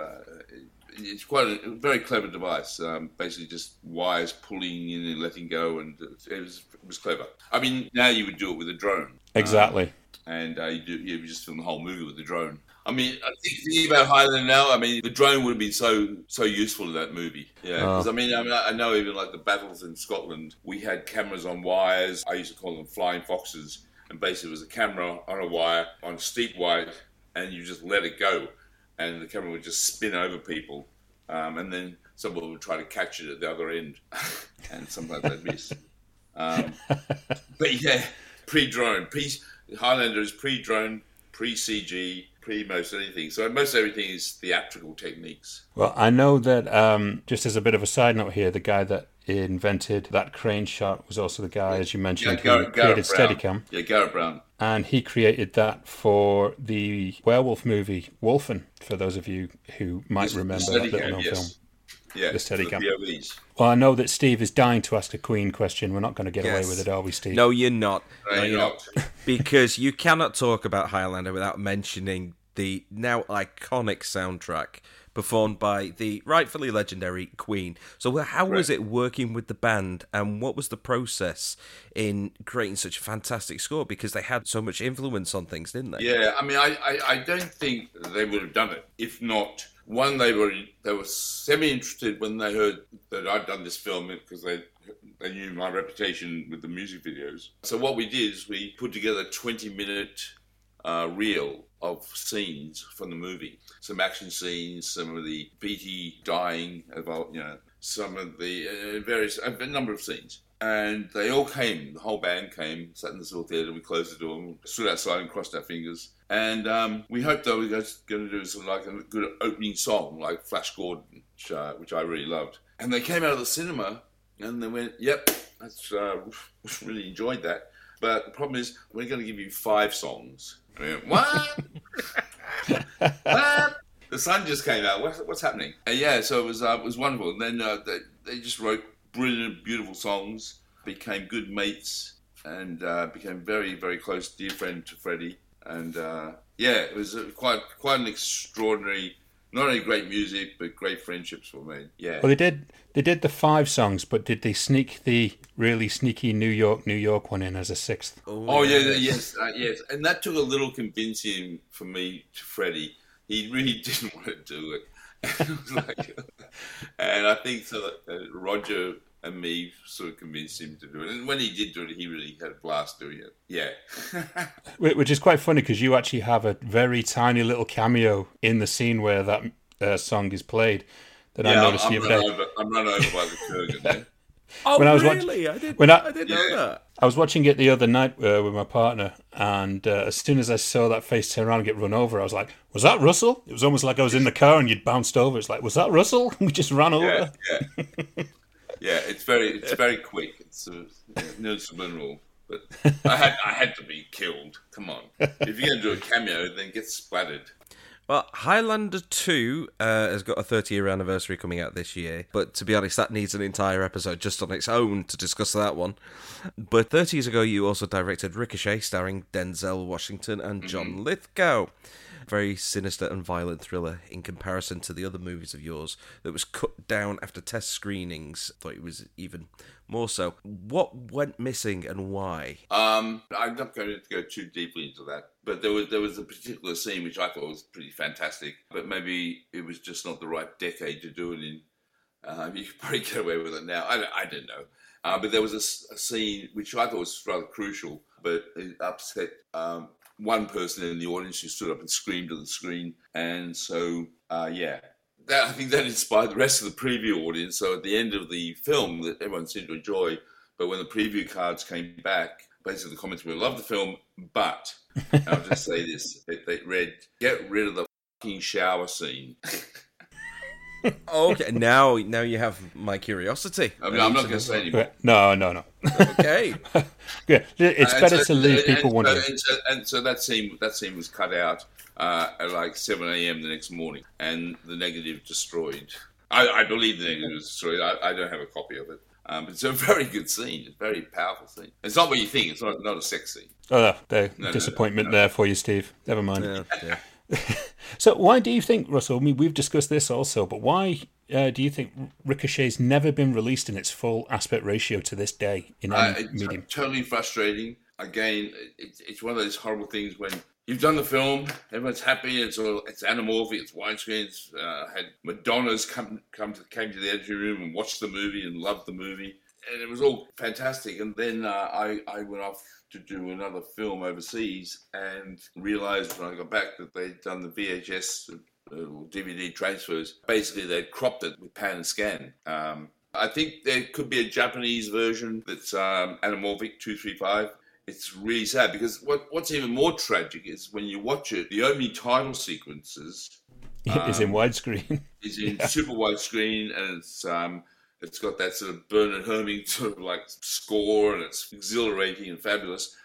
It's quite a very clever device. Basically, just wires pulling in and letting go, and it was clever. I mean, now you would do it with a drone, exactly, you just film the whole movie with the drone. I mean, I think about Highlander now. I mean, the drone would have been so useful in that movie. Yeah, because I mean, I know even like the battles in Scotland, we had cameras on wires. I used to call them flying foxes, and basically it was a camera on a wire, on a steep wire, and you just let it go. And the camera would just spin over people, and then someone would try to catch it at the other end, and sometimes they'd miss. But yeah, pre-drone. Highlander is pre-drone, pre-CG, pre-most anything. So most everything is theatrical techniques. Well, I know that, just as a bit of a side note here, the guy that invented that crane shot was also the guy, as you mentioned, who created Steadicam. Yeah, Garrett Brown. And he created that for the werewolf movie, Wolfen, for those of you who might remember that little-known film. Yeah, the Steadicam. Well, I know that Steve is dying to ask a Queen question. We're not going to get away with it, are we, Steve? No, you're not. No, you're not. Because you cannot talk about Highlander without mentioning the now iconic soundtrack performed by the rightfully legendary Queen. So how was it working with the band, and what was the process in creating such a fantastic score? Because they had so much influence on things, didn't they? Yeah, I mean, I don't think they would have done it if not One, they were semi-interested when they heard that I'd done this film because they knew my reputation with the music videos. So what we did is we put together a 20-minute reel of scenes from the movie. Some action scenes, some of the Beatty dying, some of the various, a number of scenes. And they all came, the whole band came, sat in this little theatre, we closed the door, and stood outside and crossed our fingers. And we hoped that we were going to do sort of like a good opening song, like Flash Gordon, which I really loved. And they came out of the cinema and they went, yep, that's really enjoyed that. But the problem is, we're going to give you 5 songs. And we went, what? What? The sun just came out. What's happening? And yeah, so it was wonderful. And then they just wrote brilliant, beautiful songs, became good mates, and became very, very close, dear friend to Freddie. And it was quite an extraordinary, not only great music, but great friendships were made. Yeah. Well, they did the 5 songs, but did they sneak the really sneaky New York one in as a 6th? Yes. And that took a little convincing for me to Freddie. He really didn't want to do it. And I think so that Roger and me sort of convinced him to do it. And when he did do it, he really had a blast doing it. Yeah. Which is quite funny because you actually have a very tiny little cameo in the scene where that song is played that I noticed the other day. I'm run over by the Kurgan. Yeah. Oh, really? I didn't know that. I was watching it the other night with my partner, and as soon as I saw that face turn around and get run over, I was like, was that Russell? It was almost like I was in the car and you'd bounced over. It's like, was that Russell? We just ran over. Yeah, it's very quick. It's no subliminal. But I had to be killed. Come on. If you're going to do a cameo, then get splattered. Well, Highlander 2 has got a 30-year anniversary coming out this year, but to be honest, that needs an entire episode just on its own to discuss that one. But 30 years ago, you also directed Ricochet, starring Denzel Washington and John Lithgow. Very sinister and violent thriller in comparison to the other movies of yours that was cut down after test screenings. I thought it was even more so. What went missing and why? I'm not going to go too deeply into that, but there was a particular scene which I thought was pretty fantastic, but maybe it was just not the right decade to do it in. You could probably get away with it now. I don't know. But there was a scene which I thought was rather crucial, but it upset one person in the audience who stood up and screamed at the screen. And so, I think that inspired the rest of the preview audience. So at the end of the film that everyone seemed to enjoy, but when the preview cards came back, basically the comments were, love the film, but, I'll just say this, they read, get rid of the fucking shower scene. Okay, now you have my curiosity. I mean, I'm not going to say anything. No. Okay. Yeah, it's better to leave people wondering. And so that scene was cut out at like 7 a.m. the next morning, and the negative destroyed. I believe the negative was destroyed. I don't have a copy of it. But it's a very good scene. It's a very powerful scene. It's not what you think. It's not a sex scene. Oh, no, disappointment there for you, Steve. Never mind. Yeah. So why do you think, Russell, I mean, we've discussed this also, but why do you think Ricochet's never been released in its full aspect ratio to this day in any medium? It's totally frustrating. Again, it's one of those horrible things when you've done the film, everyone's happy, it's anamorphic, it's widescreen, it's had Madonna's came to the editing room and watched the movie and loved the movie. And it was all fantastic. And then I went off to do another film overseas and realised when I got back that they'd done the VHS or DVD transfers. Basically, they'd cropped it with pan and scan. I think there could be a Japanese version that's anamorphic 235. It's really sad because what's even more tragic is when you watch it, the opening title sequences... is in widescreen. Is in super widescreen, and it's got that sort of Bernard Herrmann sort of like score, and it's exhilarating and fabulous.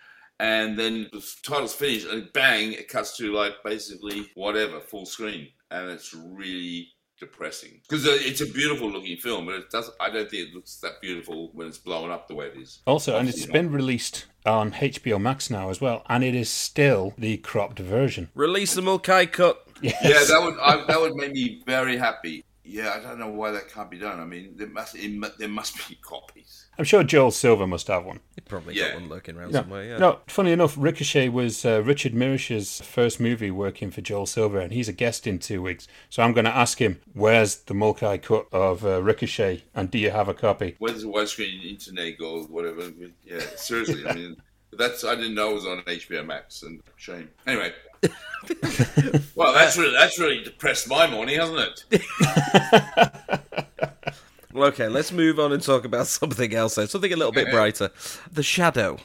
And then the title's finished and bang, it cuts to like basically whatever, full screen. And it's really depressing because it's a beautiful looking film, but I don't think it looks that beautiful when it's blown up the way it is. Also, and it's been released on HBO Max now as well, and it is still the cropped version. Release the Mulcahy cut. Yes. Yeah, that would make me very happy. Yeah, I don't know why that can't be done. I mean, there must be copies. I'm sure Joel Silver must have one. He probably got one lurking around somewhere, No, funny enough, Ricochet was Richard Mirish's first movie working for Joel Silver, and he's a guest in 2 weeks. So I'm going to ask him, where's the Mulcahy cut of Ricochet, and do you have a copy? Where's the widescreen internet gold, whatever? Yeah, seriously, yeah. I mean... I didn't know it was on HBO Max, and shame. Anyway, well, that's really depressed my morning, hasn't it? Well, okay, let's move on and talk about something else, then. Something a little bit brighter. The Shadow.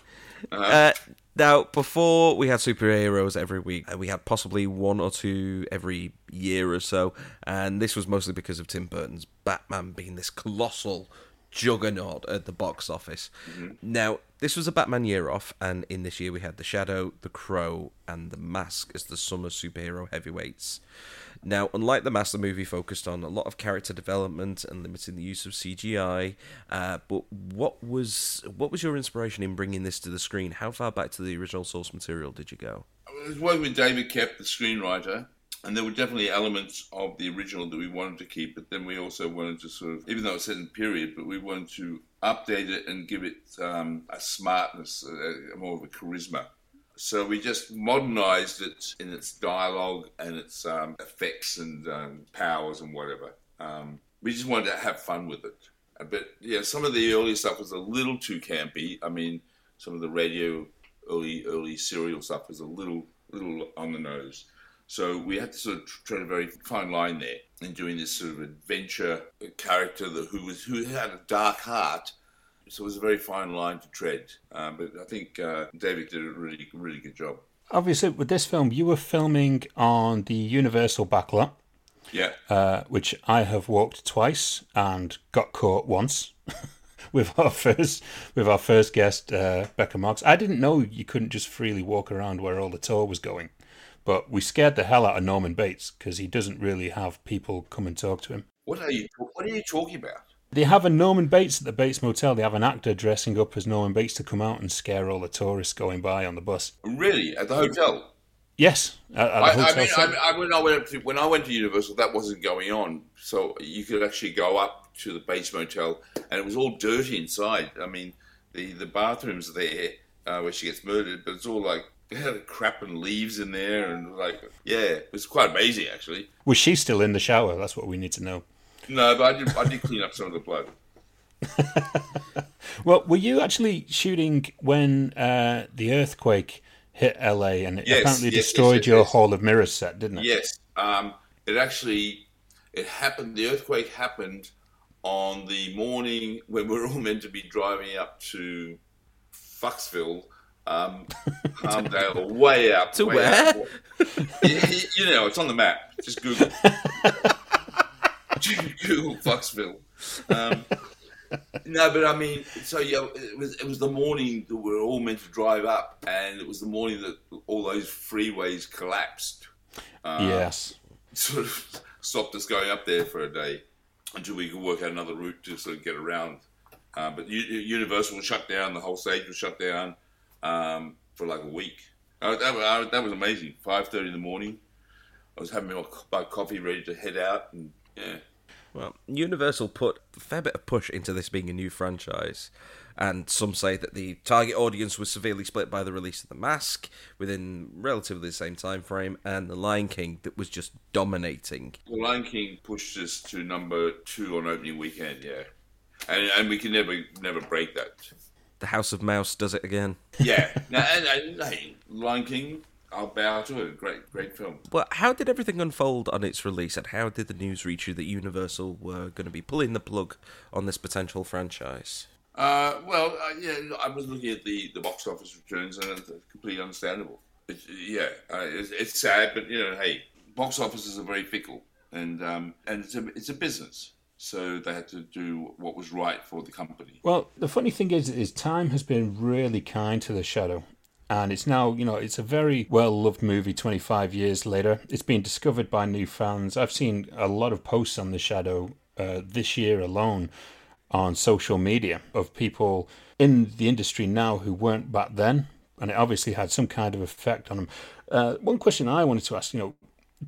Now, before we had superheroes every week, we had possibly one or two every year or so, and this was mostly because of Tim Burton's Batman being this colossal juggernaut at the box office. Mm-hmm. Now, this was a Batman year off, and in this year we had The Shadow, The Crow, and The Mask as the summer superhero heavyweights. Now, unlike The Mask, the movie focused on a lot of character development and limiting the use of CGI, but what was your inspiration in bringing this to the screen? How far back to the original source material did you go? I was working with David Koepp, the screenwriter, and there were definitely elements of the original that we wanted to keep, but then we also wanted to sort of, even though it's set in period, but we wanted to update it and give it a smartness, more of a charisma. So we just modernized it in its dialogue and its effects and powers and whatever. We just wanted to have fun with it. But yeah, some of the early stuff was a little too campy. I mean, some of the radio, early serial stuff was a little on the nose. So we had to sort of tread a very fine line there in doing this sort of adventure character who had a dark heart. So it was a very fine line to tread. But I think David did a really, really good job. Obviously, with this film, you were filming on the Universal backlot. Yeah. Which I have walked twice and got caught once with our first guest, Becca Marks. I didn't know you couldn't just freely walk around where all the tour was going. But we scared the hell out of Norman Bates because he doesn't really have people come and talk to him. What are you talking about? They have a Norman Bates at the Bates Motel. They have an actor dressing up as Norman Bates to come out and scare all the tourists going by on the bus. Really? At the hotel? Yes. When I went to Universal, that wasn't going on. So you could actually go up to the Bates Motel, and it was all dirty inside. I mean, the bathrooms there where she gets murdered, but it's all like... They had crap and leaves in there, and it was quite amazing actually. Was she still in the shower? That's what we need to know. No, but I did clean up some of the blood. Well, were you actually shooting when the earthquake hit LA and it apparently destroyed your Hall of Mirrors set, didn't it? Yes, it happened. The earthquake happened on the morning when we were all meant to be driving up to Foxville. Palmdale, way up to way where? Up. You know, it's on the map. Just Google. Google Foxville. No, but I mean, so yeah, it was the morning that we were all meant to drive up, and it was the morning that all those freeways collapsed. Yes, sort of stopped us going up there for a day until we could work out another route to sort of get around. But Universal was shut down. The whole stage was shut down. For like a week. That was amazing. 5:30 in the morning. I was having my coffee ready to head out. And yeah. Well, Universal put a fair bit of push into this being a new franchise. And some say that the target audience was severely split by the release of The Mask within relatively the same time frame and The Lion King that was just dominating. The Lion King pushed us to number 2 on opening weekend, yeah. And we can never break that. The House of Mouse does it again. Yeah. Hey, Lion King, I'll bow to it. Great film. Well, how did everything unfold on its release, and how did the news reach you that Universal were going to be pulling the plug on this potential franchise? I was looking at the box office returns, and it's completely understandable. It's sad, but, you know, hey, box offices are very fickle, and it's a business. So they had to do what was right for the company. Well, the funny thing is time has been really kind to The Shadow. And it's now, you know, it's a very well-loved movie 25 years later. It's been discovered by new fans. I've seen a lot of posts on The Shadow this year alone on social media of people in the industry now who weren't back then. And it obviously had some kind of effect on them. One question I wanted to ask, you know,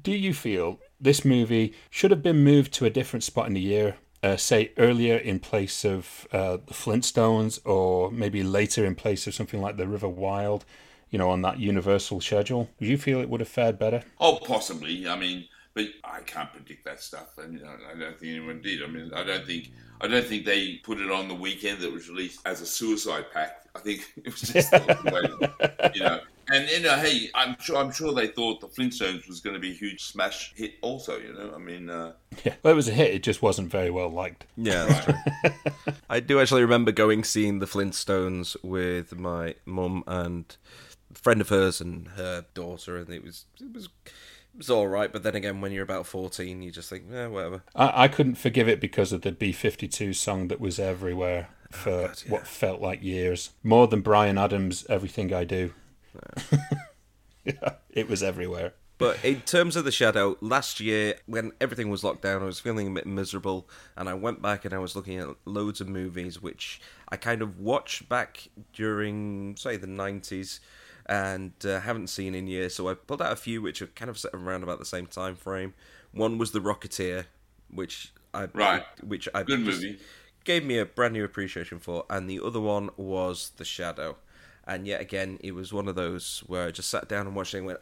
do you feel this movie should have been moved to a different spot in the year, say earlier in place of the Flintstones, or maybe later in place of something like The River Wild, you know, on that Universal schedule. Do you feel it would have fared better? Oh, possibly. I mean, but I can't predict that stuff, and I don't think anyone did. I mean, I don't think they put it on the weekend that was released as a suicide pact. I think it was just the way, you know. And hey, I'm sure they thought the Flintstones was going to be a huge smash hit, also. You know, I mean, yeah, well, it was a hit. It just wasn't very well liked. Yeah, that's true. I do actually remember seeing the Flintstones with my mum and a friend of hers and her daughter, and it was all right. But then again, when you're about 14, you just think, whatever. I couldn't forgive it because of the B-52 song that was everywhere for what felt like years, more than Bryan Adams' "Everything I Do." No. Yeah, it was everywhere. But in terms of The Shadow, last year when everything was locked down, I was feeling a bit miserable, and I went back and I was looking at loads of movies which I kind of watched back during, say, the 90s and haven't seen in years. So I pulled out a few which are kind of set around about the same time frame. One was The Rocketeer, which I good movie, gave me a brand new appreciation for, and the other one was The Shadow. And yet again, it was one of those where I just sat down and watched it and went,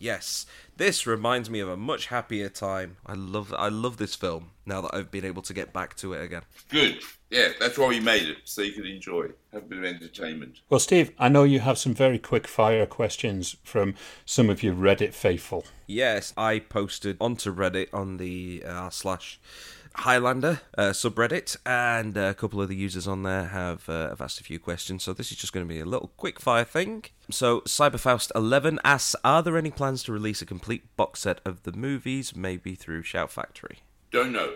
yes, this reminds me of a much happier time. I love this film now that I've been able to get back to it again. Good. Yeah, that's why we made it, so you could enjoy it. Have a bit of entertainment. Well, Steve, I know you have some very quick-fire questions from some of your Reddit faithful. Yes, I posted onto Reddit on the / Highlander subreddit, and a couple of the users on there have asked a few questions, so this is just going to be a little quick-fire thing. So, CyberFaust11 asks, are there any plans to release a complete box set of the movies, maybe through Shout Factory? Don't know.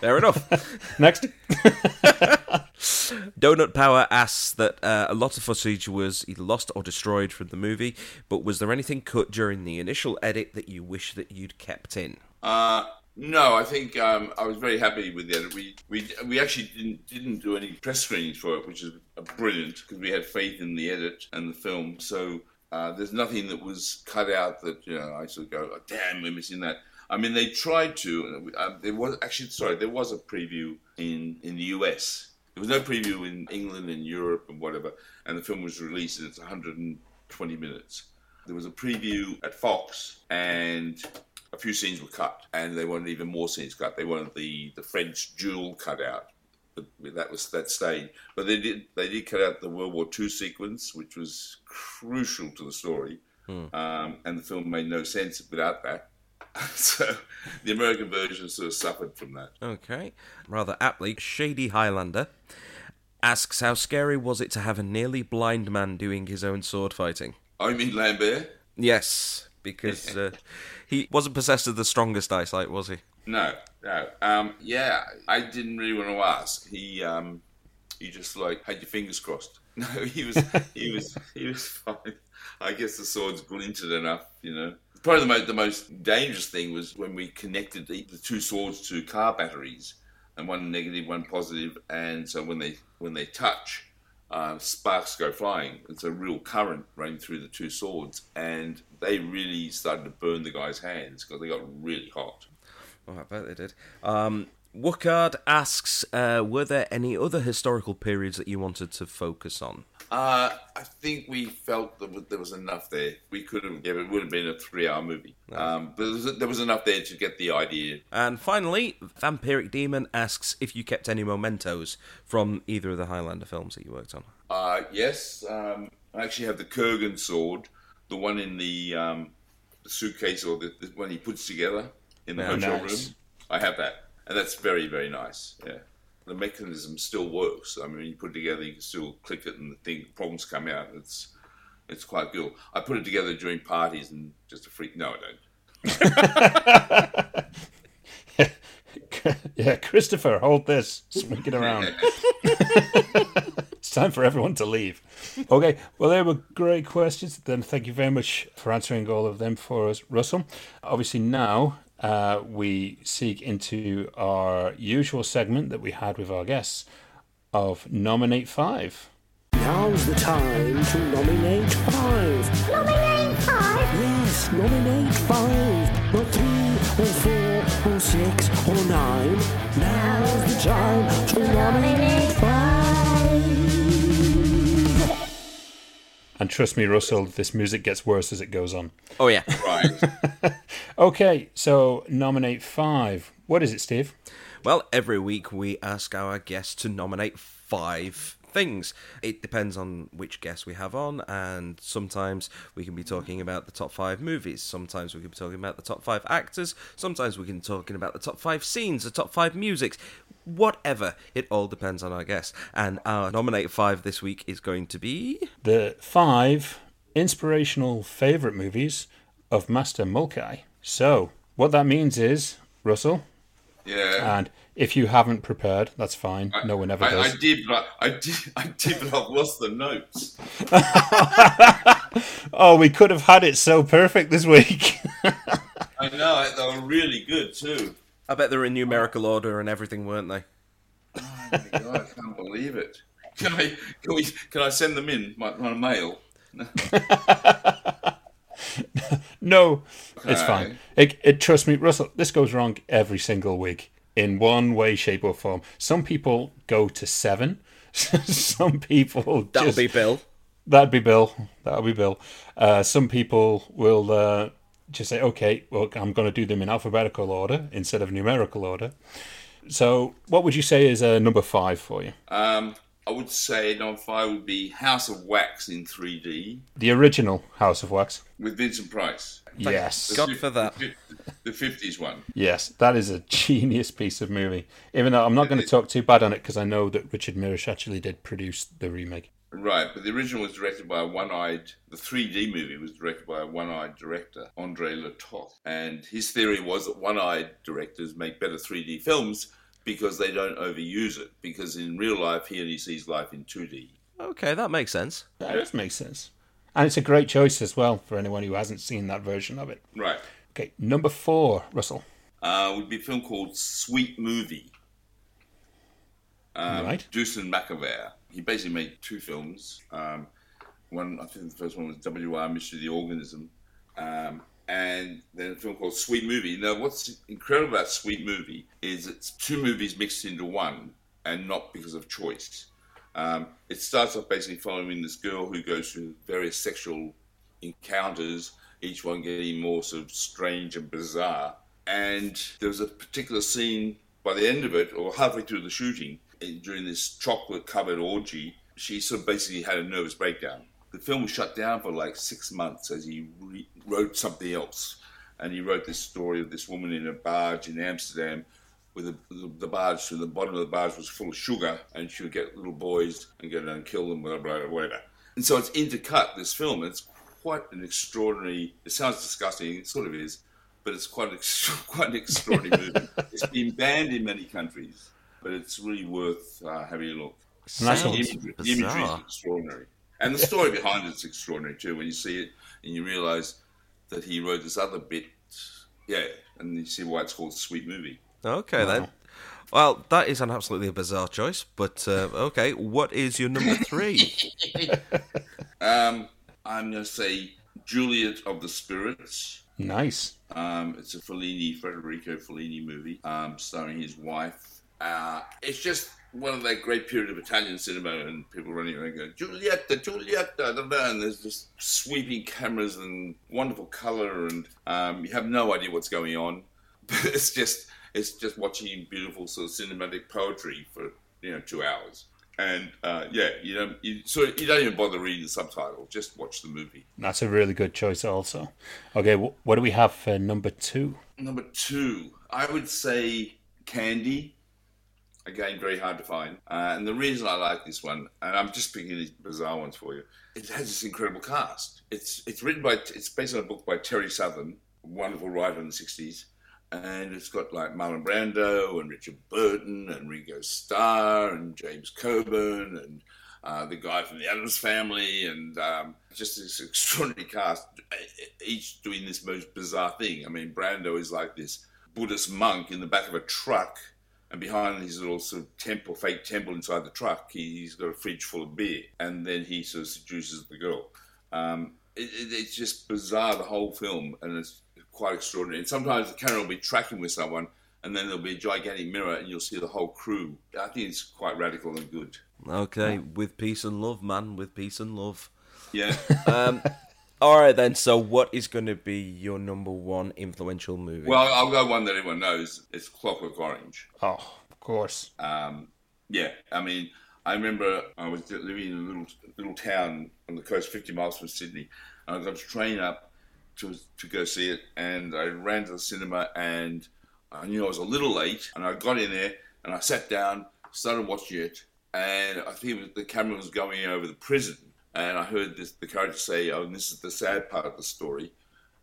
Fair enough. Next. Donut Power asks that a lot of footage was either lost or destroyed from the movie, but was there anything cut during the initial edit that you wish that you'd kept in? No, I think I was very happy with the edit. We actually didn't do any press screenings for it, which is brilliant because we had faith in the edit and the film. So there's nothing that was cut out that I sort of go, oh, damn, we're missing that. I mean, they tried to. There was a preview in the US. There was no preview in England and Europe and whatever. And the film was released, and it's 120 minutes. There was a preview at Fox, and a few scenes were cut, and they wanted even more scenes cut. They wanted the French duel cut out, but that was that stage. But they did cut out the World War II sequence, which was crucial to the story, and the film made no sense without that. So the American version sort of suffered from that. Okay. Rather aptly, Shady Highlander asks, how scary was it to have a nearly blind man doing his own sword fighting? Oh, you mean Lambert? Yes, because he wasn't possessed of the strongest eyesight, was he? No. I didn't really want to ask. He just had your fingers crossed. No, he was fine. I guess the sword's glinted enough, Probably the most dangerous thing was when we connected the two swords to car batteries, and one negative, one positive, and so when they touch, sparks go flying. It's a real current running through the two swords, and they really started to burn the guy's hands because they got really hot. Oh, I bet they did. Wookard asks, were there any other historical periods that you wanted to focus on? I think we felt that there was enough there. We could have, it would have been a 3-hour movie. No. But there was enough there to get the idea. And finally, Vampiric Demon asks if you kept any mementos from either of the Highlander films that you worked on. Yes. I actually have the Kurgan sword, the one in the suitcase, or the one he puts together in the hotel room. I have that. And that's very, very nice, yeah. The mechanism still works. I mean, you put it together, you can still click it, and the problems come out. It's quite good. I put it together during parties and just a freak. No, I don't. Yeah, Christopher, hold this. Sneak it around. It's time for everyone to leave. Okay, well, they were great questions. Then thank you very much for answering all of them for us, Russell. Obviously now, we seek into our usual segment that we had with our guests of Nominate 5. Now's the time to Nominate 5. Nominate 5? Yes, Nominate 5. 3, 4, 6, 9. Now's the time to nominate 5. And trust me, Russell, this music gets worse as it goes on. Oh, yeah. Right. Okay, so nominate 5. What is it, Steve? Well, every week we ask our guests to nominate 5 things. It depends on which guest we have on, and sometimes we can be talking about the top 5 movies, sometimes we can be talking about the top 5 actors, sometimes we can be talking about the top 5 scenes, the top 5 musics, whatever. It all depends on our guest. And our nominate 5 this week is going to be the 5 inspirational favourite movies of Master Mulcahy. So, what that means is, Russell... Yeah. And if you haven't prepared, that's fine. No one ever does. I did, but I've lost the notes. Oh, we could have had it so perfect this week. I know, they were really good too. I bet they were in numerical order and everything, weren't they? Oh my God, I can't believe it. Can I send them in my mail? No, okay. It's fine. It trust me, Russell, this goes wrong every single week in one way, shape or form. Some people go to 7. Some people... That'll be Bill. Some people will just say, okay, well, I'm going to do them in alphabetical order instead of numerical order. So what would you say is number 5 for you? I would say number 5 would be House of Wax in 3D. The original House of Wax. With Vincent Price. Yes. God for that. The 50s one. Yes, that is a genius piece of movie. Even though I'm not going to talk too bad on it because I know that Richard Mirisch actually did produce the remake. Right, but the original was directed by a one-eyed... The 3D movie was directed by a one-eyed director, André Le Toff. And his theory was that one-eyed directors make better 3D films because they don't overuse it, because in real life, he only sees life in 2D. Okay, that makes sense. That does make sense. And it's a great choice as well for anyone who hasn't seen that version of it. Right. Okay, number 4, Russell. Would be a film called Sweet Movie. Right. Dusan McAvoy. He basically made 2 films. One, I think the first one was W.R. Mystery of the Organism. And then a film called Sweet Movie. Now, what's incredible about Sweet Movie is it's 2 movies mixed into one, and not because of choice. It starts off basically following this girl who goes through various sexual encounters, each one getting more sort of strange and bizarre. And there was a particular scene by the end of it, or halfway through the shooting, during this chocolate-covered orgy, she sort of basically had a nervous breakdown. The film was shut down for like 6 months as he wrote something else. And he wrote this story of this woman in a barge in Amsterdam with the barge, so the bottom of the barge was full of sugar, and she would get little boys and go down and kill them, blah, blah, blah, whatever. And so it's intercut, this film. It's quite an extraordinary... It sounds disgusting, it sort of is, but it's quite an extraordinary movie. It's been banned in many countries, but it's really worth having a look. The imagery is extraordinary. And the story behind it's extraordinary too. When you see it and you realise that he wrote this other bit, yeah, and you see why it's called Sweet Movie. Okay, then. Well, that is an absolutely bizarre choice, but okay. What is your number 3? I'm going to say Juliet of the Spirits. Nice. It's a Federico Fellini movie, starring his wife. It's just... one of that great period of Italian cinema, and people running around going, Giulietta, Giulietta, and there's just sweeping cameras and wonderful colour, and you have no idea what's going on. But it's just watching beautiful sort of cinematic poetry for 2 hours, and you don't even bother reading the subtitle, just watch the movie. That's a really good choice, also. Okay, what do we have for number 2? Number 2, I would say Candy. Again, very hard to find. And the reason I like this one, and I'm just picking these bizarre ones for you, it has this incredible cast. It's based on a book by Terry Southern, a wonderful writer in the 60s. And it's got like Marlon Brando and Richard Burton and Ringo Starr and James Coburn and the guy from the Addams Family, and just this extraordinary cast, each doing this most bizarre thing. I mean, Brando is like this Buddhist monk in the back of a truck, and behind his little sort of temple, fake temple inside the truck, he's got a fridge full of beer. And then he sort of seduces the girl. It's just bizarre, the whole film. And it's quite extraordinary. And sometimes the camera will be tracking with someone, and then there'll be a gigantic mirror, and you'll see the whole crew. I think it's quite radical and good. Okay, with peace and love, man, with peace and love. Yeah. All right, then, so what is going to be your number one influential movie? Well, I'll go one that everyone knows. It's Clockwork Orange. Oh, of course. Yeah, I mean, I remember I was living in a little town on the coast 50 miles from Sydney, and I got a train up to go see it, and I ran to the cinema, and I knew I was a little late, and I got in there, and I sat down, started watching it, and I think the camera was going over the prison, and I heard the character say, oh, and this is the sad part of the story,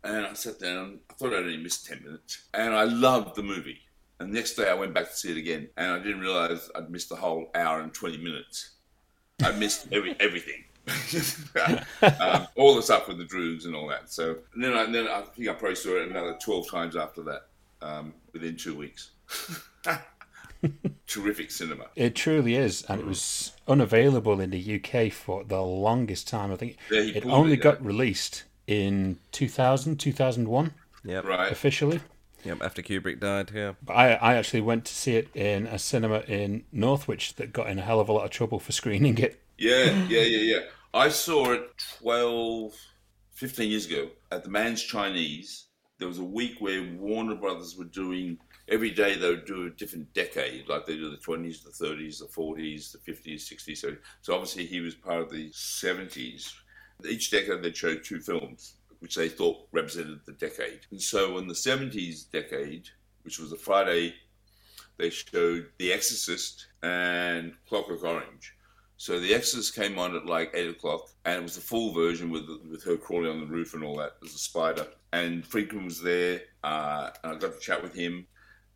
and I sat down, I thought I'd only missed 10 minutes, and I loved the movie. And the next day I went back to see it again, and I didn't realise I'd missed the whole hour and 20 minutes. I missed everything. All the stuff with the droogs and all that. So and then I think I probably saw it another 12 times after that, within 2 weeks. Terrific cinema. It truly is, and it was unavailable in the UK for the longest time. I think it only got released in 2000, 2001, yep. Right. Officially. Yeah, after Kubrick died, yeah. I actually went to see it in a cinema in Northwich that got in a hell of a lot of trouble for screening it. Yeah. I saw it 15 years ago at the Man's Chinese. There was a week where Warner Brothers were doing, every day they would do a different decade, like they do the 20s, the 30s, the 40s, the 50s, 60s, 70s. So obviously he was part of the 70s. Each decade they chose two films, which they thought represented the decade. And so in the 70s decade, which was a Friday, they showed The Exorcist and Clockwork Orange. So The Exorcist came on at like 8 o'clock, and it was the full version with her crawling on the roof and all that as a spider. And Friedkin was there, and I got to chat with him.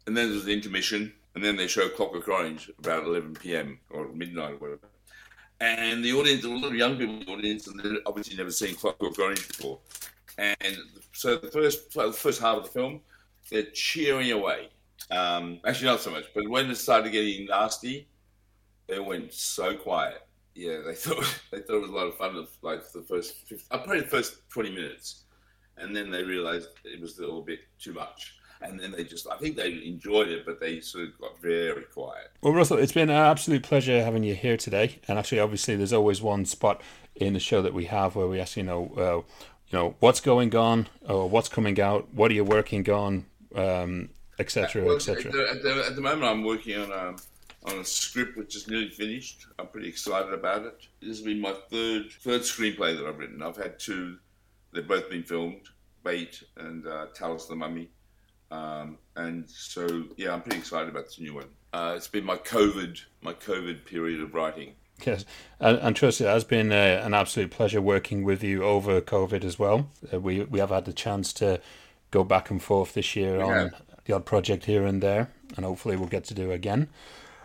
And then there was the intermission, and then they showed Clockwork Orange about 11 p.m. or midnight or whatever. And the audience, a lot of young people in the audience, and they'd obviously never seen Clockwork Orange before. And so the first half of the film, they're cheering away. Actually, not so much, but when it started getting nasty, they went so quiet. Yeah, they thought it was a lot of fun. Like the first 20 minutes, and then they realised it was a little bit too much. And then I think they enjoyed it, but they sort of got very quiet. Well, Russell, it's been an absolute pleasure having you here today. And actually, obviously, there's always one spot in the show that we have where we actually know. You know, what's going on, or what's coming out, what are you working on, etc. At the moment, I'm working on a script which is nearly finished. I'm pretty excited about it. This will be my third screenplay that I've written. I've had two. They've both been filmed, Bait and Talos the Mummy. And so, yeah, I'm pretty excited about this new one. It's been my COVID period of writing. Yes, and trust it has been an absolute pleasure working with you over COVID as well. We have had the chance to go back and forth this year on the odd project here and there, and hopefully we'll get to do it again.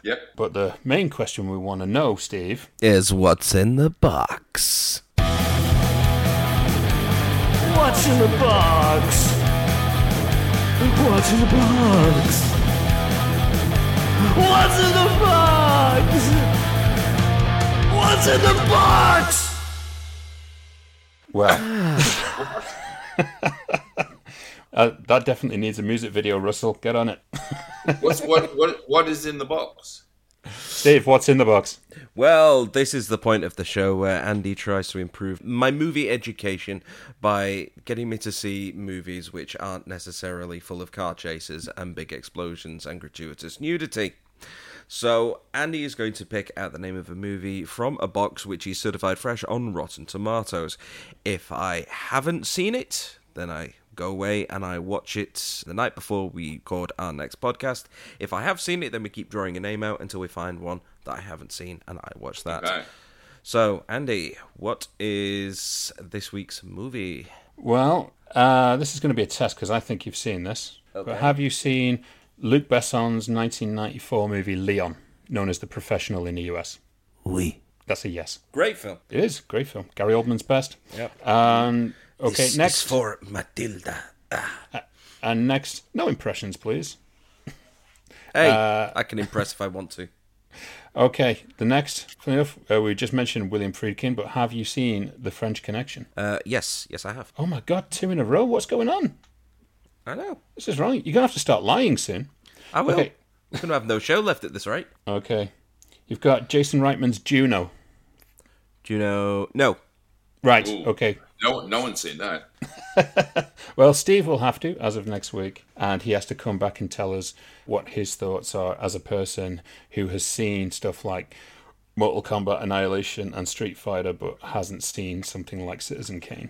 Yep. But the main question we want to know, Steve, is what's in the box? What's in the box? What's in the box? What's in the box? What's in the box? Well, that definitely needs a music video, Russell. Get on it. What is in the box? Steve, what's in the box? Well, this is the point of the show where Andy tries to improve my movie education by getting me to see movies which aren't necessarily full of car chases and big explosions and gratuitous nudity. So Andy is going to pick out the name of a movie from a box which is certified fresh on Rotten Tomatoes. If I haven't seen it, then I go away and I watch it the night before we record our next podcast. If I have seen it, then we keep drawing a name out until we find one that I haven't seen and I watch that. Okay. So, Andy, what is this week's movie? Well, this is going to be a test because I think you've seen this. Okay. But have you seen Luc Besson's 1994 movie Leon, known as The Professional in the US? Oui. That's a yes. Great film. It is. Great film. Gary Oldman's best. Yep. Okay, this next. Is for Matilda. And next, no impressions, please. Hey, I can impress if I want to. Okay, the next, funny enough, we just mentioned William Friedkin, but have you seen The French Connection? Yes, I have. Oh my God, two in a row? What's going on? I know. This is right. You're going to have to start lying soon. I will. Okay. We're going to have no show left at this rate. Okay. You've got Jason Reitman's Juno. Juno... No. Right, ooh, okay. No one's seen that. Well, Steve will have to, as of next week, and he has to come back and tell us what his thoughts are as a person who has seen stuff like Mortal Kombat Annihilation and Street Fighter, but hasn't seen something like Citizen Kane.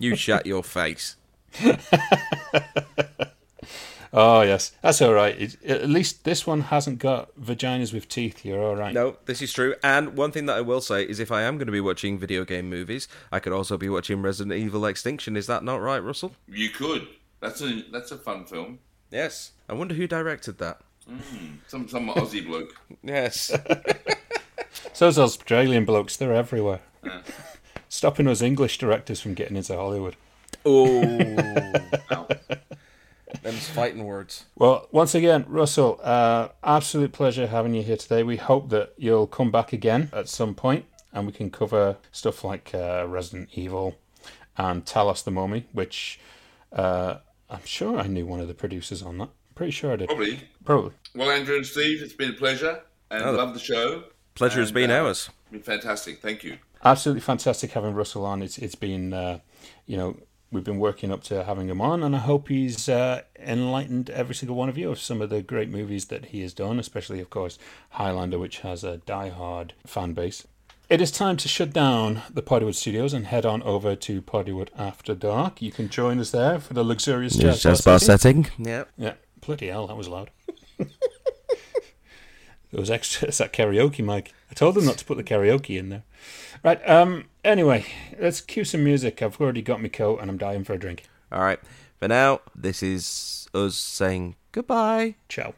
You shut your face. Oh, yes. That's all right. At least this one hasn't got vaginas with teeth. You're all right. No, this is true. And one thing that I will say is if I am going to be watching video game movies, I could also be watching Resident Evil Extinction. Is that not right, Russell? You could. That's a fun film. Yes. I wonder who directed that. Some Aussie bloke. Yes. Those Australian blokes, they're everywhere. Yeah. Stopping us English directors from getting into Hollywood. Oh, ow. Them's fighting words. Well, once again, Russell, absolute pleasure having you here today. We hope that you'll come back again at some point and we can cover stuff like Resident Evil and Talos the Mummy, which I'm sure I knew one of the producers on that. Pretty sure I did. Probably. Well, Andrew and Steve, it's been a pleasure and love the show. Pleasure has been ours. It's been fantastic. Thank you. Absolutely fantastic having Russell on. It's been, we've been working up to having him on, and I hope he's enlightened every single one of you of some of the great movies that he has done, especially, of course, Highlander, which has a diehard fan base. It is time to shut down the Poddywood Studios and head on over to Poddywood After Dark. You can join us there for the luxurious jazz bar setting. Yeah. Bloody hell, that was loud. It was extra. It's that karaoke mic. I told them not to put the karaoke in there. Right, anyway, let's cue some music. I've already got my coat and I'm dying for a drink. All right, for now, this is us saying goodbye. Ciao.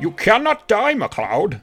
You cannot die, MacLeod.